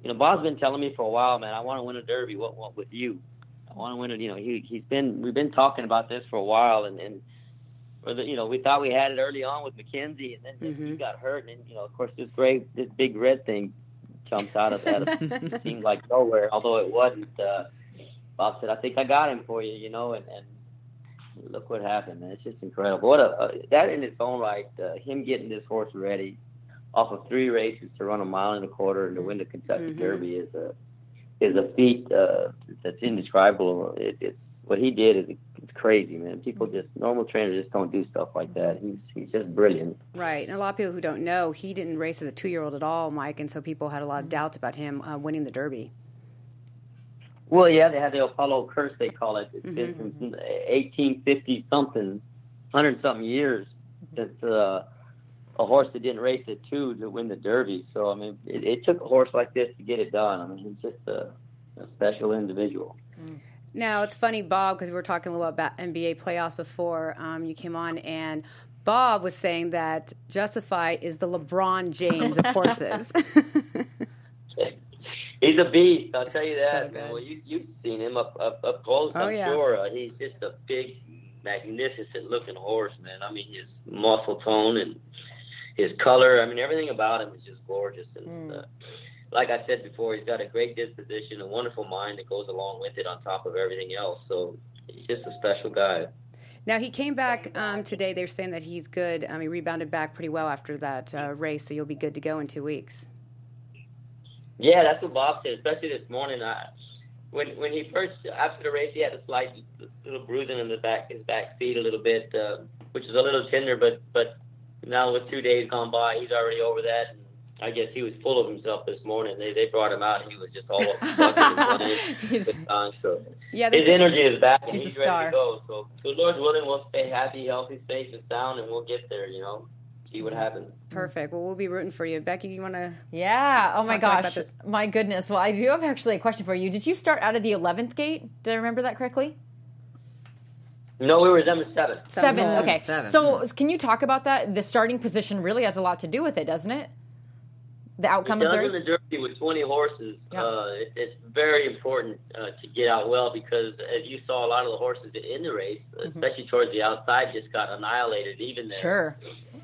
you know, Bob's been telling me for a while, man, I want to win a Derby. What what with you? I want to win it. You know, he he's been we've been talking about this for a while, and, and or the, you know, we thought we had it early on with McKenzie, and then mm-hmm. he got hurt, and, you know, of course, this great, this big red thing jumps out of that. Seemed like nowhere, although it wasn't. Uh, Bob said, I think I got him for you, you know, and, and look what happened, man. It's just incredible. What a, uh, that in its own right, uh, him getting this horse ready off of three races to run a mile and a quarter and to win the Kentucky mm-hmm. Derby is a is a feat uh, that's indescribable. It, it's what he did is it's crazy, man. People just normal trainers just don't do stuff like that. He's he's just brilliant, right? And a lot of people who don't know, he didn't race as a two year old at all, Mike, and so people had a lot of doubts about him uh, winning the Derby. Well, yeah, they had the Apollo curse, they call it. It's been mm-hmm. since eighteen fifty something, hundred something years since. Uh, a horse that didn't race at two to win the Derby. So, I mean, it, it took a horse like this to get it done. I mean, he's just a, a special individual. Now, it's funny, Bob, because we were talking a little about N B A playoffs before um, you came on, and Bob was saying that Justify is the LeBron James of horses. He's a beast, I'll tell you that. So man. Well, you, you've seen him up, up, up close, oh, I'm yeah. sure. Uh, he's just a big, magnificent-looking horse, man. I mean, his muscle tone and his color, I mean, everything about him is just gorgeous. And mm. uh, like I said before, he's got a great disposition, a wonderful mind that goes along with it on top of everything else. So he's just a special guy. Now, he came back um, today. They're saying that he's good. Um, he rebounded back pretty well after that uh, race, so you'll be good to go in two weeks. Yeah, that's what Bob said, especially this morning. I, when when he first, after the race, he had a slight little bruising in the back, his back feet a little bit, uh, which is a little tender, but but... Now with two days gone by, he's already over that. I guess he was full of himself this morning. They they brought him out, and he was just all up. uh, so yeah, his energy is back, and he's, he's ready to go. So, so Lord willing, we'll stay happy, healthy, safe, and sound, and we'll get there. You know, see what happens. Perfect. Well, we'll be rooting for you, Becky. You want to? Yeah. Oh talk, my gosh. About this? My goodness. Well, I do have actually a question for you. Did you start out of the eleventh gate? Did I remember that correctly? No, we were number seven. Seven, okay. Seven. So can you talk about that? The starting position really has a lot to do with it, doesn't it? The outcome of the race? The Derby with twenty horses, yep. uh, it, it's very important uh, to get out well because, as you saw, a lot of the horses in the race, mm-hmm. especially towards the outside, just got annihilated even there. Sure.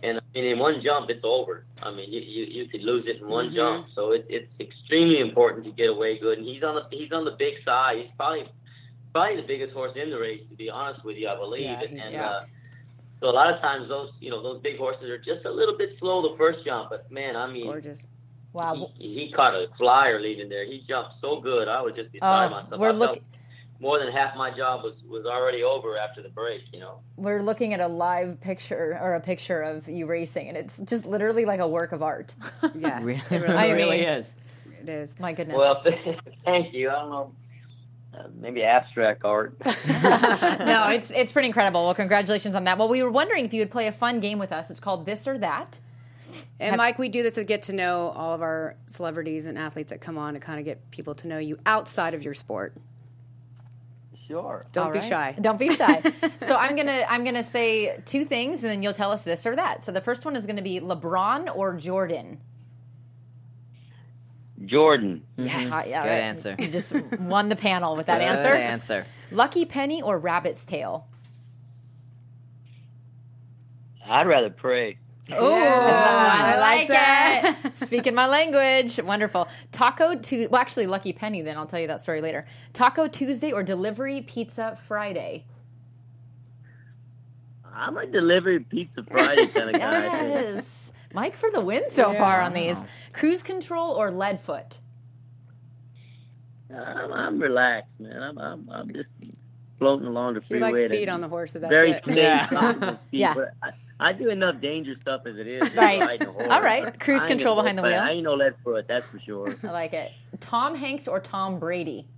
And I mean, in one jump, it's over. I mean, you, you, you could lose it in one mm-hmm. jump. So it, it's extremely important to get away good. And he's on the he's on the big side. He's probably... Probably the biggest horse in the race, to be honest with you, I believe. Yeah, and yeah. uh, so a lot of times those, you know, those big horses are just a little bit slow the first jump. But man, I mean, gorgeous. Wow, he, he caught a flyer leaving there. He jumped so good, I was just beside uh, myself. We're looking. More than half my job was, was already over after the break, you know. We're looking at a live picture or a picture of you racing, and it's just literally like a work of art. Yeah, it really, it really, I mean, really is. It is. My goodness. Well, thank you. I don't know. Uh, maybe abstract art. No, it's it's pretty incredible. Well, congratulations on that. Well, we were wondering if you would play a fun game with us. It's called This or That. And, Have- Mike, we do this to get to know all of our celebrities and athletes that come on to kind of get people to know you outside of your sport. Sure. Don't all be right. shy. Don't be shy. So I'm going to I'm gonna say two things, and then you'll tell us this or that. So the first one is going to be LeBron or Jordan? Jordan. Yes. Mm-hmm. Yeah, good right. answer. You just won the panel with that good answer. Good answer. Lucky penny or rabbit's tail? I'd rather pray. Ooh, I like it. Speaking my language. Wonderful. Taco Tuesday. Well, actually, Lucky Penny then. I'll tell you that story later. Taco Tuesday or Delivery Pizza Friday? I'm a Delivery Pizza Friday kind of guy. Yes. Mike for the win so yeah. far on these. Cruise Control or Leadfoot? I'm, I'm relaxed, man. I'm, I'm, I'm just floating along the freeway. You like speed on the horses, that's very it. Very yeah. yeah. I, I do enough danger stuff as it is. Right. The horse. All right. Cruise I Control behind the wheel. I ain't no Leadfoot, that's for sure. I like it. Tom Hanks or Tom Brady?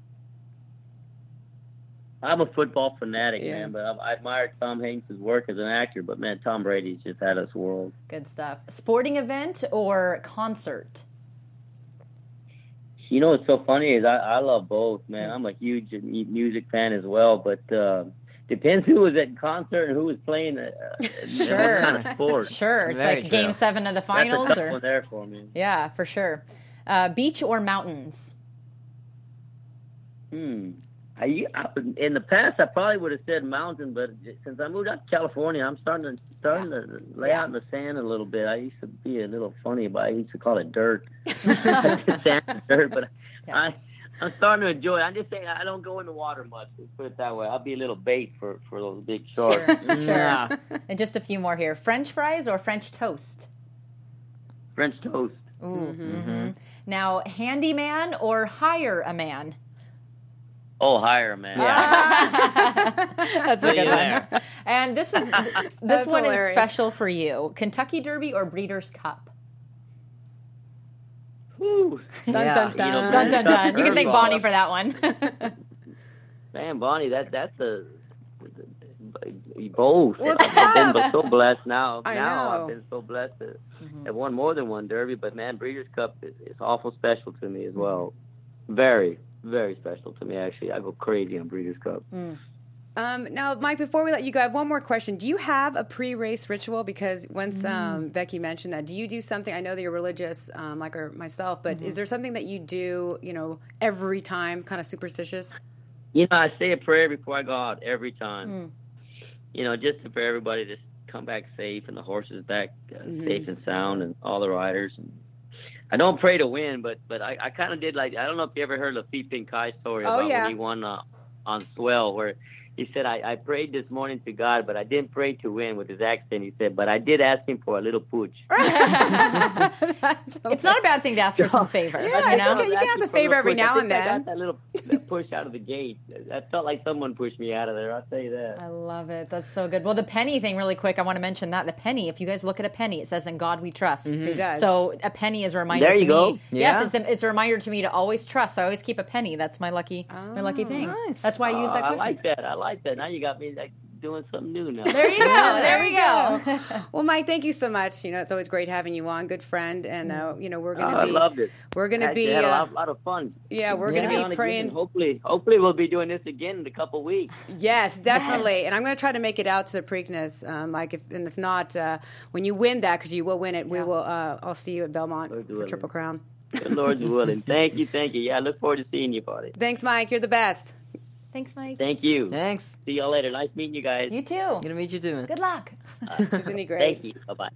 I'm a football fanatic, yeah. man, but I, I admire Tom Hanks' work as an actor. But, man, Tom Brady's just had us world. Good stuff. Sporting event or concert? You know what's so funny is I, I love both, man. I'm a huge music fan as well, but uh, depends who was at concert and who was playing uh, sure. what kind of sport. Sure. It's Very like true. Game seven of the finals. That's a tough or, one there for me. Yeah, for sure. Uh, beach or mountains? Hmm. I, I, in the past, I probably would have said mountain, but since I moved out to California, I'm starting to starting yeah. to lay yeah. out in the sand a little bit. I used to be a little funny, but I used to call it dirt. Sand, dirt, but yeah. I, I'm starting to enjoy it. I'm just saying I don't go in the water much. Let's put it that way. I'll be a little bait for, for those big sharks. Sure. Yeah. And just a few more here. French fries or French toast? French toast. Ooh. Mm-hmm. Mm-hmm. Now, handyman or hire a man? Oh, hire, man. Yeah. That's a good one. And this is this That's one hilarious. Is special for you. Kentucky Derby or Breeders' Cup? Whew. Dun, yeah. dun, dun. You know, dun, dun, dun. You can thank Bonnie for that one. Man, Bonnie, that that's a... Both. Well, I've been so blessed now. I now know. I've been so blessed to mm-hmm. have won more than one Derby, but man, Breeders' Cup is, is awful special to me as well. Very. Very special to me, actually. I go crazy on Breeders' Cup. Mm. Um, now, Mike, before we let you go, I have one more question. Do you have a pre-race ritual? Because once mm. um, Becky mentioned that, do you do something? I know that you're religious, um, like or myself, but mm-hmm. is there something that you do, you know, every time, kind of superstitious? You know, I say a prayer before I go out every time. Mm. You know, just for everybody to come back safe and the horses back uh, mm-hmm. safe and sound and all the riders and I don't pray to win, but but I, I kind of did like, I don't know if you ever heard Lafitte Pincaille's story about oh, yeah. when he won uh, on Swell, where he said, I, I prayed this morning to God, but I didn't pray to win with his accent. He said, but I did ask him for a little pooch. It's okay. Not a bad thing to ask for some favor. Yeah, you know? It's okay. You can ask a favor every now and then. I got that little that push out of the gate. I felt like someone pushed me out of there. I'll tell you that. I love it. That's so good. Well, the penny thing really quick. I want to mention that. The penny, if you guys look at a penny, it says, in God we trust. Mm-hmm. It does. So a penny is a reminder there you to go. Me. Yeah. Yes, it's a, it's a reminder to me to always trust. I always keep a penny. That's my lucky oh, my lucky thing. Nice. That's why I use that question. Uh, I like that. I like that. Now you got me like doing something new now. There you go. There we go. Well, Mike, thank you so much. You know, it's always great having you on. Good friend, and uh, you know, we're gonna oh, be. I loved it. We're gonna I be had a lot, uh, lot of fun. Yeah, we're yeah. gonna be praying. Hopefully, hopefully, we'll be doing this again in a couple weeks. Yes, definitely. Yes. And I'm gonna try to make it out to the Preakness, um, Mike. If, and if not, uh, when you win that, because you will win it, yeah. we will. Uh, I'll see you at Belmont Lord for willing. Triple Crown. Good Lord willing. Thank you, thank you. Yeah, I look forward to seeing you, buddy. Thanks, Mike. You're the best. Thanks, Mike. Thank you. Thanks. See y'all later. Nice meeting you guys. You too. Good to meet you too, man. Good luck. Uh, isn't he great? Thank you. Bye-bye.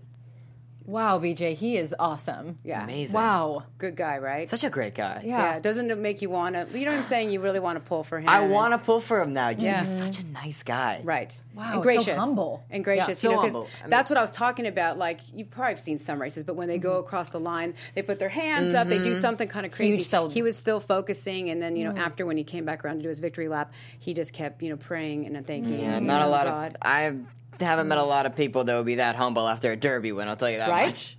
Wow, B J, he is awesome. Yeah. Amazing. Wow. Good guy, right? Such a great guy. Yeah. yeah. Doesn't it make you want to, you know what I'm saying? You really want to pull for him. I want to pull for him now. Yeah. He's such a nice guy. Right. Wow. And gracious. So humble. And gracious. Yeah, so you know, humble. I mean, that's what I was talking about. Like, you've probably seen some races, but when they mm-hmm. go across the line, they put their hands mm-hmm. up, they do something kind of crazy. Huge celebration. He was still focusing, and then, you know, mm. after when he came back around to do his victory lap, he just kept, you know, praying and thanking mm. Yeah, and, not you know, a lot God. Of, I've haven't met a lot of people that would be that humble after a Derby win, I'll tell you that right? much.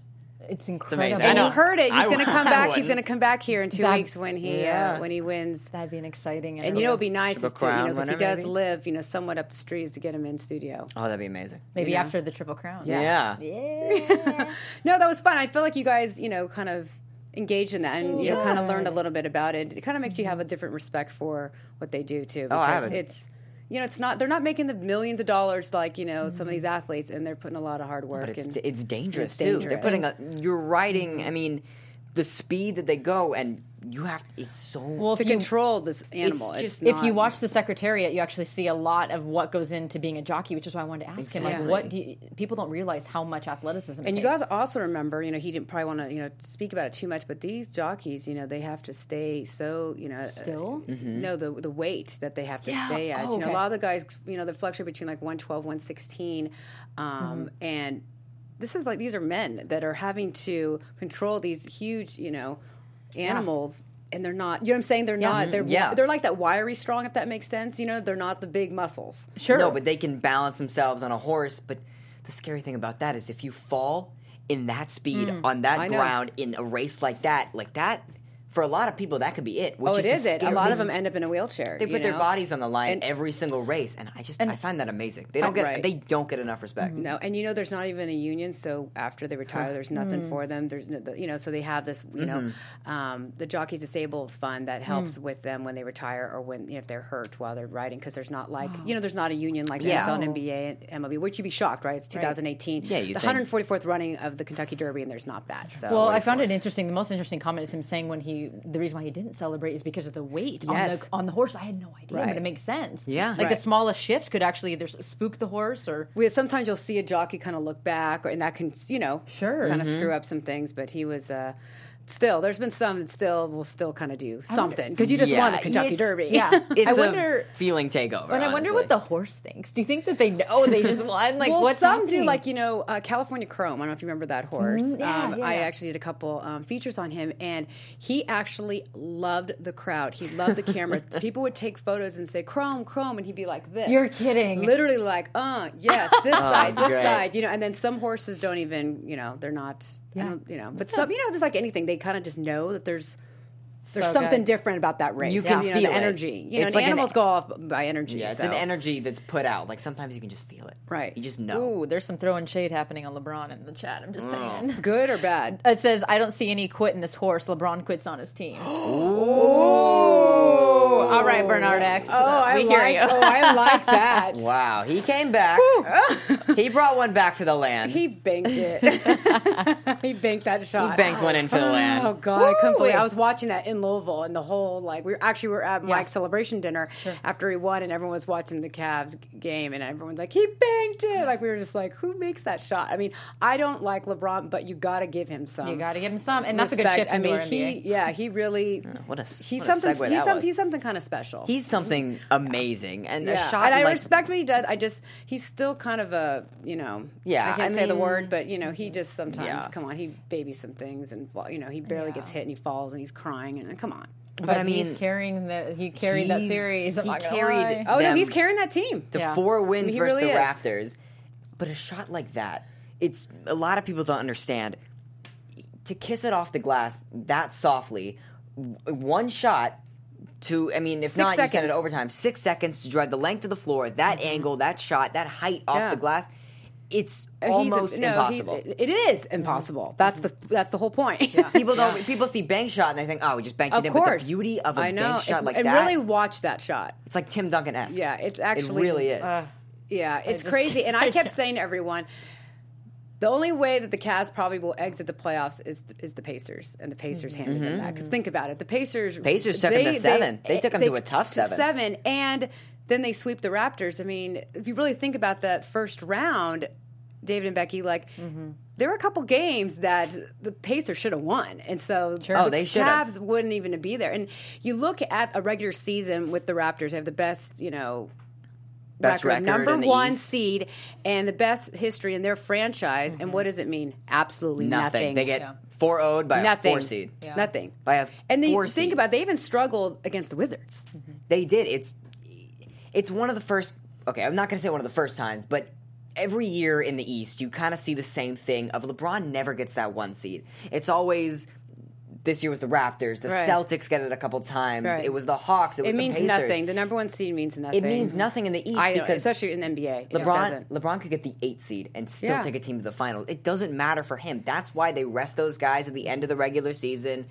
It's incredible. It's amazing. And I know. You heard it. He's going to come back. Wouldn't. He's going to come back here in two That'd, weeks when he yeah. uh, when he wins. That'd be an exciting. And you know, it'd be nice is to you know because he does maybe? Live you know somewhat up the street is to get him in studio. Oh, that'd be amazing. Maybe you know? After the Triple Crown. Yeah. Yeah. yeah. No, that was fun. I feel like you guys you know kind of engaged in that so and you know, kind of learned a little bit about it. It kind of makes mm-hmm. you have a different respect for what they do too. Oh, I haven't. It's. You know, it's not. They're not making the millions of dollars like you know mm-hmm. some of these athletes, and they're putting a lot of hard work. But it's, and it's dangerous it's too. Dangerous. They're putting a. You're riding. Mm-hmm. I mean, the speed that they go, and you have. It's so well, to you, control this animal. It's just it's not, if you watch the Secretariat, you actually see a lot of what goes into being a jockey, which is why I wanted to ask exactly. him. Like, what do you, people don't realize how much athleticism. And it you takes. Guys also remember, you know, he didn't probably want to you know speak about it too much, but these jockeys, you know, they have to stay so you know still. Uh, mm-hmm. No, the the weight that they have to yeah. stay at. Oh, you know, okay. a lot of the guys, you know, they fluctuate between like one twelve, one sixteen, um, mm-hmm. and. This is like these are men that are having to control these huge, you know, animals, yeah. and they're not. You know what I'm saying? They're yeah. not. They're yeah. they're like that wiry strong, if that makes sense. You know, they're not the big muscles. Sure. No, but they can balance themselves on a horse. But the scary thing about that is if you fall in that speed mm. on that I ground know. In a race like that, like that. For a lot of people, that could be it. Which oh, it is, is it. A lot of them end up in a wheelchair. They put you know? Their bodies on the line and, every single race, and I just and I find that amazing. They don't get right. they don't get enough respect. No, and you know, there's not even a union, so after they retire, there's nothing mm. for them. There's you know, so they have this you mm-hmm. know, um, the Jockeys Disabled Fund that helps mm. with them when they retire or when you know, if they're hurt while they're riding because there's not like oh. you know, there's not a union like yeah. that. It's on N B A and M L B, which you'd be shocked, right? It's two thousand eighteen, right. Yeah, you the think. one hundred forty-fourth running of the Kentucky Derby, and there's not that. So well, one hundred forty-fourth. I found it interesting. The most interesting comment is him saying when he. he the reason why he didn't celebrate is because of the weight yes. on the on the horse. I had no idea, right. but it makes sense. Yeah, like right. the smallest shift could actually either spook the horse or. Well, sometimes you'll see a jockey kind of look back, or, and that can you know sure kind of mm-hmm. screw up some things. But he was. Uh, Still, there's been some that still will still kind of do something because you just yeah, won the Kentucky Derby. Yeah, it's I wonder, a feeling takeover. And I honestly. wonder what the horse thinks. Do you think that they know they just won? Like, well, what some do, like you know, uh, California Chrome. I don't know if you remember that horse. Mm-hmm. Yeah, um, yeah. I actually did a couple um, features on him, and he actually loved the crowd. He loved the cameras. People would take photos and say Chrome, Chrome, and he'd be like this. You're kidding. Literally, like, uh, yes, this oh, side, this great. side, you know. And then some horses don't even, you know, they're not. Yeah. I don't, you know, but some, you know, just like anything, they kind of just know that there's there's so something good. different about that race. You can yeah. you know, feel the energy. You know, and like animals an, go off by energy. Yeah, it's so. an energy that's put out. Like sometimes you can just feel it. Right. You just know. Ooh, there's some throwing shade happening on LeBron in the chat. I'm just mm. saying. Good or bad? It says, I don't see any quit in this horse. LeBron quits on his team. Ooh. All right, Bernard X. Oh, I we like, hear you. Oh, I like that. Wow, he came back. He brought one back for the land. He banked it. He banked that shot. He banked one into the land. Oh God, Woo. I couldn't believe it. I was watching that in Louisville, and the whole like we were, actually we were at Mike's yeah. celebration dinner sure. after he won, and everyone was watching the Cavs game, and everyone's like, he banked it. Like we were just like, who makes that shot? I mean, I don't like LeBron, but you got to give him some. You got to give him some, and respect. That's a good shift. I mean, he N B A. yeah, he really what a he's what something a segue he's, that some, was. he's something kind of special. He's something amazing and yeah. a shot. And I like, respect what he does. I just he's still kind of a you know yeah. I can't I mean, say the word, but you know he just sometimes yeah. come on he babies some things and you know he barely yeah. gets hit and he falls and he's crying and, and come on. But, but I mean, he's carrying the he carried that series. I'm he not carried. Oh no, he's carrying that team. The yeah. four wins I mean, versus really the is. Raptors. But a shot like that, it's a lot of people don't understand. To kiss it off the glass that softly, one shot. To, I mean, if Six not, seconds. you send it overtime. Six seconds to drive the length of the floor, that mm-hmm. angle, that shot, that height off yeah. the glass. It's almost he's, no, impossible. He's, it is impossible. Mm-hmm. That's the that's the whole point. Yeah. People don't. Yeah. People see bank shot and they think, oh, we just banked it in. But the beauty of a I know. bank shot it, like and that. And really watch that shot. It's like Tim Duncan-esque. Yeah, it's actually. It really is. Uh, yeah, it's crazy. And I kept saying to everyone, the only way that the Cavs probably will exit the playoffs is is the Pacers, and the Pacers mm-hmm. handed them that. Because think about it, the Pacers Pacers took they, them to seven. They, they took them they, to a tough to seven. Seven, and then they sweep the Raptors. I mean, if you really think about that first round, David and Becky, like mm-hmm. there were a couple games that the Pacers should have won, and so sure. the oh, they Cavs wouldn't even be there. And you look at a regular season with the Raptors; they have the best, you know. Best record, record number in the one East. Seed, and the best history in their franchise. Mm-hmm. And what does it mean? Absolutely nothing. nothing. They get yeah. four-oh'd by nothing. a four seed. Yeah. Nothing by a and then four seed. Think about it, they even struggled against the Wizards. Mm-hmm. They did. It's it's one of the first. Okay, I'm not going to say one of the first times, but every year in the East, you kind of see the same thing. Of LeBron never gets that one seed. It's always. This year was the Raptors. The right. Celtics get it a couple times. Right. It was the Hawks. It was it the Pacers. It means nothing. The number one seed means nothing. It means nothing in the East. I, because especially in the N B A. LeBron, LeBron could get the eight seed and still yeah. take a team to the finals. It doesn't matter for him. That's why they rest those guys at the end of the regular season.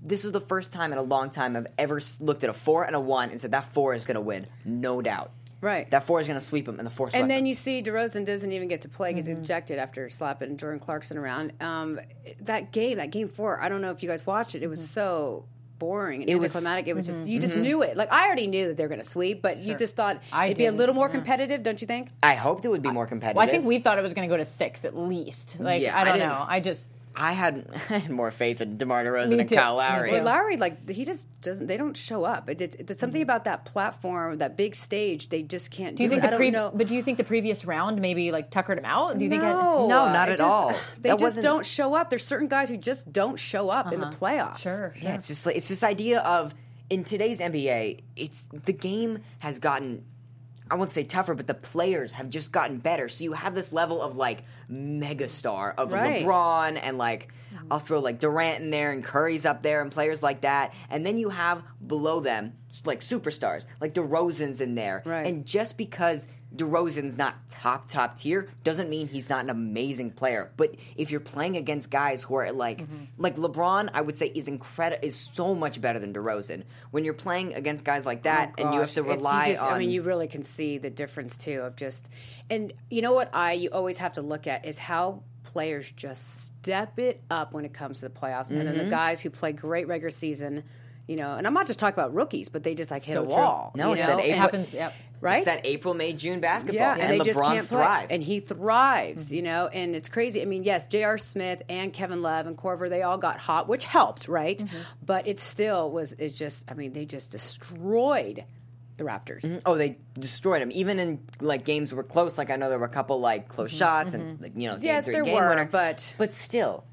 This was the first time in a long time I've ever looked at a four and a one and said, that four is going to win. No doubt. Right. That four is going to sweep him, and the four And then him. you see DeRozan doesn't even get to play. He's mm-hmm. ejected after slapping Jordan Clarkson around. Um, that game, that game four, I don't know if you guys watched it. It was mm-hmm. so boring and it anticlimactic. Was, it was mm-hmm, just, you mm-hmm. just knew it. Like, I already knew that they were going to sweep, but sure. you just thought I it'd didn't. be a little more yeah. competitive, don't you think? I hoped it would be I, more competitive. Well, I think we thought it was going to go to six at least. Like, yeah, I don't I know. I just... I had, I had more faith in DeMar DeRozan and Kyle Lowry. Well, Lowry, like, he just doesn't, they don't show up. It, it, it's something about that platform, that big stage, they just can't do, do you think it. The pre- I don't know. But do you think the previous round maybe, like, tuckered him out? Do you no. Think had, no, not at just, all. They that just don't show up. There's certain guys who just don't show up uh-huh. in the playoffs. Sure. Yeah, yeah, it's just like, it's this idea of, in today's N B A, it's, the game has gotten, I won't say tougher, but the players have just gotten better. So you have this level of, like, megastar of right. LeBron and, like, I'll throw, like, Durant in there and Curry's up there and players like that. And then you have below them, like, superstars. Like, DeRozan's in there. Right. And just because DeRozan's not top, top tier doesn't mean he's not an amazing player. But if you're playing against guys who are, like, mm-hmm. like LeBron, I would say, is incredible, is so much better than DeRozan. When you're playing against guys like that oh, and you have to rely just, on... I mean, you really can see the difference, too, of just... And you know what I you always have to look at is how players just step it up when it comes to the playoffs. Mm-hmm. And then the guys who play great regular season, you know, and I'm not just talking about rookies, but they just like hit so a true. wall. No, you it's know? that April, it happens. Yep. Right? It's that April, May, June basketball. Yeah, and, and they LeBron just can't thrives. Play. And he thrives, mm-hmm. you know, and it's crazy. I mean, yes, J R. Smith and Kevin Love and Corver, they all got hot, which helped, right? Mm-hmm. But it still was, it's just, I mean, they just destroyed the Raptors. Mm-hmm. Oh, they destroyed them. Even in, like, games were close. Like, I know there were a couple, like, close mm-hmm. shots mm-hmm. and, like, you know, yes, there game were, winner. But... But still,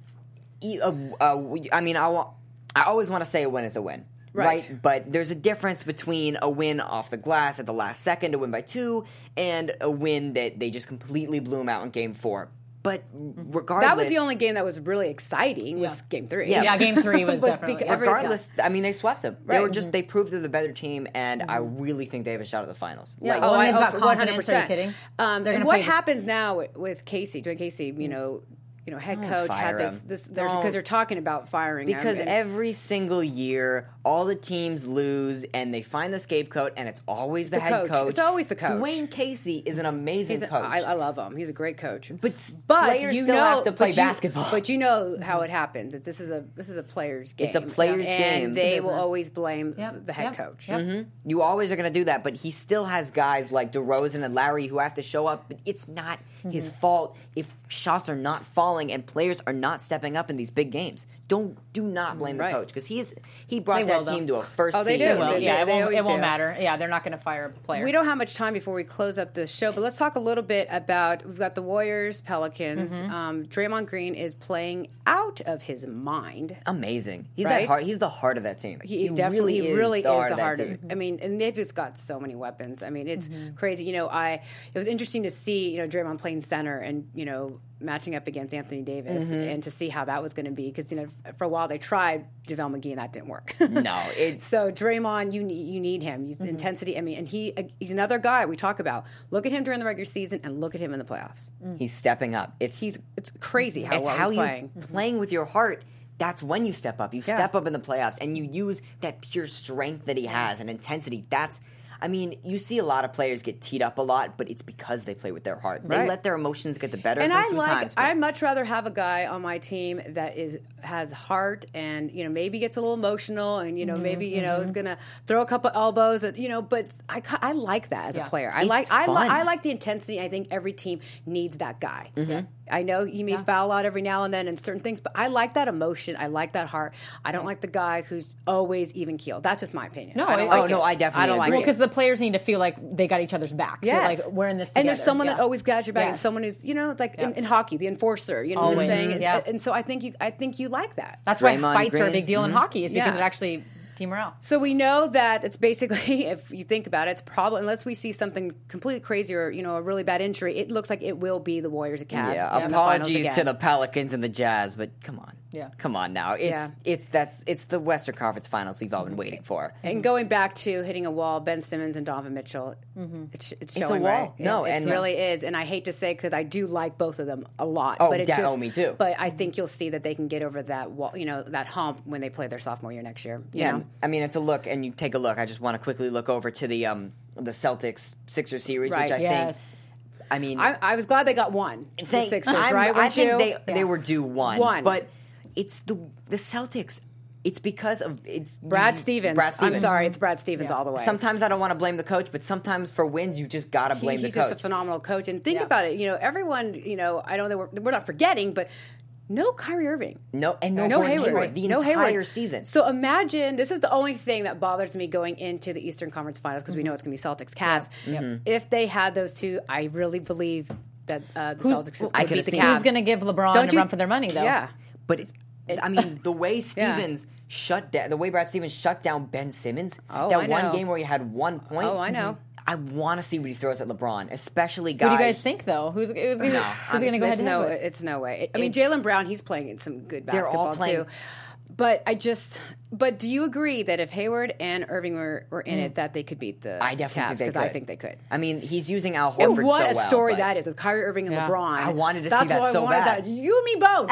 uh, uh, I mean, I, wa- I always want to say a win is a win. Right. right, but there's a difference between a win off the glass at the last second, a win by two, and a win that they just completely blew them out in game four. But regardless, that was the only game that was really exciting. Was yeah. game three? Yeah, yeah game three was, was definitely. Because, regardless, yeah. I mean, they swept them. Right. They were just mm-hmm. they proved they're the better team, and mm-hmm. I really think they have a shot at the finals. Yeah, like, oh, I got confidence. Are you kidding? Um, and what happens this. now with Casey? Dwayne Casey, you mm-hmm. know. You know, head Don't coach had this this because they're talking about firing because him. Every single year all the teams lose and they find the scapegoat and it's always the, the head coach. coach. It's always the coach. Dwayne Casey is an amazing an, coach. I, I love him. He's a great coach. But but players you still know, have to play but basketball. You, but you know how it happens. It's, this is a this is a player's game. It's a player's yeah. game. And they will always blame yep. the head yep. coach. Yep. Mm-hmm. You always are going to do that. But he still has guys like DeRozan and Larry who have to show up. But it's not mm-hmm. his fault if shots are not falling. And players are not stepping up in these big games. Don't do not blame right. the coach because he's he brought that though. team to a first. Oh, they do. They will. They, yeah, they it won't, it won't matter. Yeah, they're not going to fire a player. We don't have much time before we close up this show, but let's talk a little bit about we've got the Warriors, Pelicans. Mm-hmm. Um, Draymond Green is playing out of his mind. Amazing. He's right? that heart. He's the heart of that team. He, he definitely really is, really the, is heart the heart of. That of team. I mean, and they've just got so many weapons. I mean, it's mm-hmm. crazy. You know, I it was interesting to see you know Draymond playing center and you know. matching up against Anthony Davis mm-hmm. and to see how that was going to be because, you know, for a while they tried JaVale McGee and that didn't work. No. It's... So Draymond, you need, you need him. He's mm-hmm. intensity. I mean, and he he's another guy we talk about. Look at him during the regular season and look at him in the playoffs. Mm-hmm. He's stepping up. It's he's it's crazy how it's well how he's playing. Mm-hmm. Playing with your heart. That's when you step up. You yeah. step up in the playoffs and you use that pure strength that he has and intensity. That's I mean, you see a lot of players get teed up a lot, but it's because they play with their heart. Right. They let their emotions get the better of them sometimes. And I like, I'd much rather have a guy on my team that is has heart and, you know, maybe gets a little emotional and, you know, mm-hmm, maybe, you mm-hmm. know, is going to throw a couple elbows, and, you know, but I, I like that as yeah. a player. I it's like I, li- I like the intensity. I think every team needs that guy. Mm-hmm. Yeah. I know he may yeah. foul out every now and then in certain things, but I like that emotion. I like that heart. I don't like the guy who's always even keeled. That's just my opinion. No, I don't I, like oh, it. no, I definitely I don't agree. Like because well, the players need to feel like they got each other's backs. Yes. So like we're in this together. And there's someone yeah. that always got your back. Yes. And someone who's, you know, like yeah. in, in hockey, the enforcer. You know always. What I'm saying? Yeah. And, and so I think you, I think you like that. That's Draymond why fights Green. Are a big deal mm-hmm. in hockey is because yeah. it actually. Morale. So we know that it's basically, if you think about it, it's probably, unless we see something completely crazy or, you know, a really bad injury, it looks like it will be the Warriors and Cavs. Yeah, apologies the to the Pelicans and the Jazz, but come on. Yeah. Come on now. It's yeah. it's that's it's the Western Conference Finals we've all been waiting for. And mm-hmm. going back to hitting a wall, Ben Simmons and Donovan Mitchell, mm-hmm. it's, it's showing, it's a wall. Right? No, it, and it really is. And I hate to say because I do like both of them a lot. Oh, but it da- just, oh, me too. But I think you'll see that they can get over that wall, you know, that hump when they play their sophomore year next year. You yeah. know? I mean, it's a look, and you take a look. I just want to quickly look over to the um, the Celtics-Sixers series, right. which I yes. think... I mean... I, I was glad they got one, they, the Sixers, I'm, right? I Weren't think you? They, yeah. they were due one. One. But... It's the the Celtics. It's because of it's Brad Stevens. Brad Stevens. I'm sorry, it's Brad Stevens yeah. all the way. Sometimes I don't want to blame the coach, but sometimes for wins you just got to blame he, the he's coach. He's just a phenomenal coach. And think yeah. about it, you know, everyone, you know, I know that we're, we're not forgetting, but no Kyrie Irving. No, and no, no Gordon Hayward. Hayward. The no entire Hayward. Season. So imagine, this is the only thing that bothers me going into the Eastern Conference Finals because mm-hmm. we know it's going to be Celtics, Cavs. Yeah. Mm-hmm. If they had those two, I really believe that uh, the Who, Celtics well, would beat the Cavs. Who's going to give LeBron a run for their money, though? Yeah. But it's, I mean, the way Stevens yeah. shut down, the way Brad Stevens shut down Ben Simmons, oh, that I one know. game where he had one point. Oh, I know. I want to see what he throws at LeBron, especially guys. What do you guys think, though? Who's, who's, who's, no, who's going to go ahead and no, it? It's no way. It, I mean, Jaylen Brown, he's playing some good basketball, they're all playing, too. But I just, but do you agree that if Hayward and Irving were, were in mm. it, that they could beat the I definitely Cavs? Because I think they could. I mean, he's using Al Horford so well. What a well, story that is. It's Kyrie Irving and yeah. LeBron. I wanted to That's see that I so bad. That. You, me, both.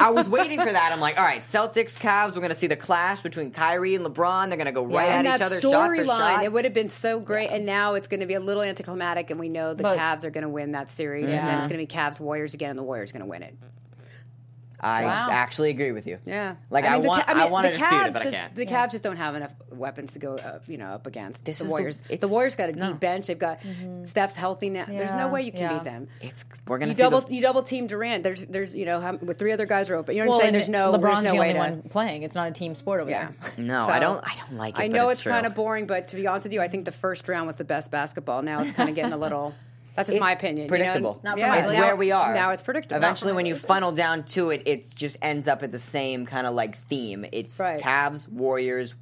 I was waiting for that. I'm like, all right, Celtics, Cavs, we're going to see the clash between Kyrie and LeBron. They're going to go right yeah, at each other, shot for shot. It would have been so great. Yeah. And now it's going to be a little anticlimactic, and we know the but, Cavs are going to win that series. Yeah. And then it's going to be Cavs, Warriors again, and the Warriors are going to win it. I wow. actually agree with you. Yeah, like I, mean, I want, the, I, mean, I want to dispute it, but I can't. The yeah. Cavs just don't have enough weapons to go, up, you know, up against this the Warriors. The, the Warriors got a deep no. bench. They've got mm-hmm. Steph's healthy now. Yeah. There's no way you can yeah. beat them. It's we're gonna you see double the, you double team Durant. There's there's you know with three other guys are open. You know what well, I'm saying? There's no LeBron's there's no the only way to, one playing. It's not a team sport over yeah. there. No, so, I don't. I don't like it. I know but it's, it's kind of boring, but to be honest with you, I think the first round was the best basketball. Now it's kind of getting a little. That's just it's my opinion. Predictable. You know? Not yeah. It's now, where we are. Now it's predictable. Eventually, when you funnel down to it, it just ends up at the same kind of like theme. It's right. Cavs, Warriors.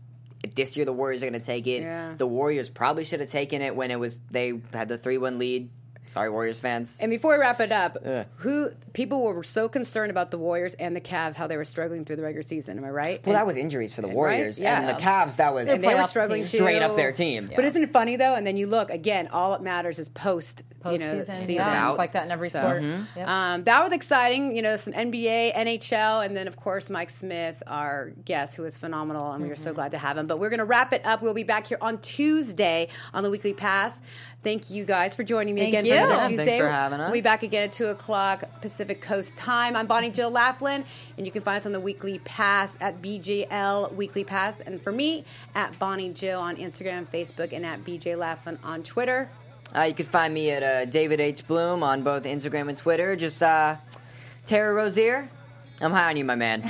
This year, the Warriors are going to take it. Yeah. The Warriors probably should have taken it when it was they had the three one lead. Sorry, Warriors fans. And before we wrap it up, Ugh. who people were so concerned about the Warriors and the Cavs, how they were struggling through the regular season. Am I right? Well, and, that was injuries for the Warriors. Right? Yeah. And the Cavs, that was and they were struggling straight too. Up their team. Yeah. But isn't it funny, though? And then you look, again, all that matters is post, post you know, season. season. Yeah, it's like that in every so, sport. Mm-hmm. Yep. Um, that was exciting. You know, some N B A, N H L, and then, of course, Mike Smith, our guest, who is phenomenal, and mm-hmm. we were so glad to have him. But we're going to wrap it up. We'll be back here on Tuesday on the Weekly Pass. Thank you guys for joining me Thank again you. for another Tuesday. Thanks for having us. We'll be back again at two o'clock Pacific Coast time. I'm Bonnie-Jill Laflin, and you can find us on the Weekly Pass at B J L Weekly Pass. And for me, at Bonnie-Jill on Instagram, Facebook, and at B J Laflin on Twitter. Uh, you can find me at uh, David H. Bloom on both Instagram and Twitter. Just uh, Tara Rozier, I'm high on you, my man.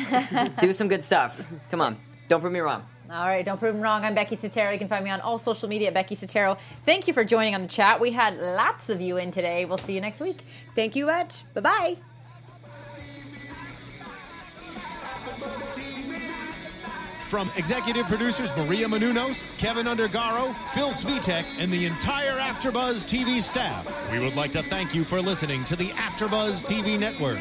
Do some good stuff. Come on. Don't prove me wrong. All right, don't prove them wrong. I'm Becky Sotero. You can find me on all social media at Becky Sotero. Thank you for joining on the chat. We had lots of you in today. We'll see you next week. Thank you much. Bye-bye. From executive producers Maria Menounos, Kevin Undergaro, Phil Svitek, and the entire AfterBuzz T V staff, we would like to thank you for listening to the AfterBuzz T V Network.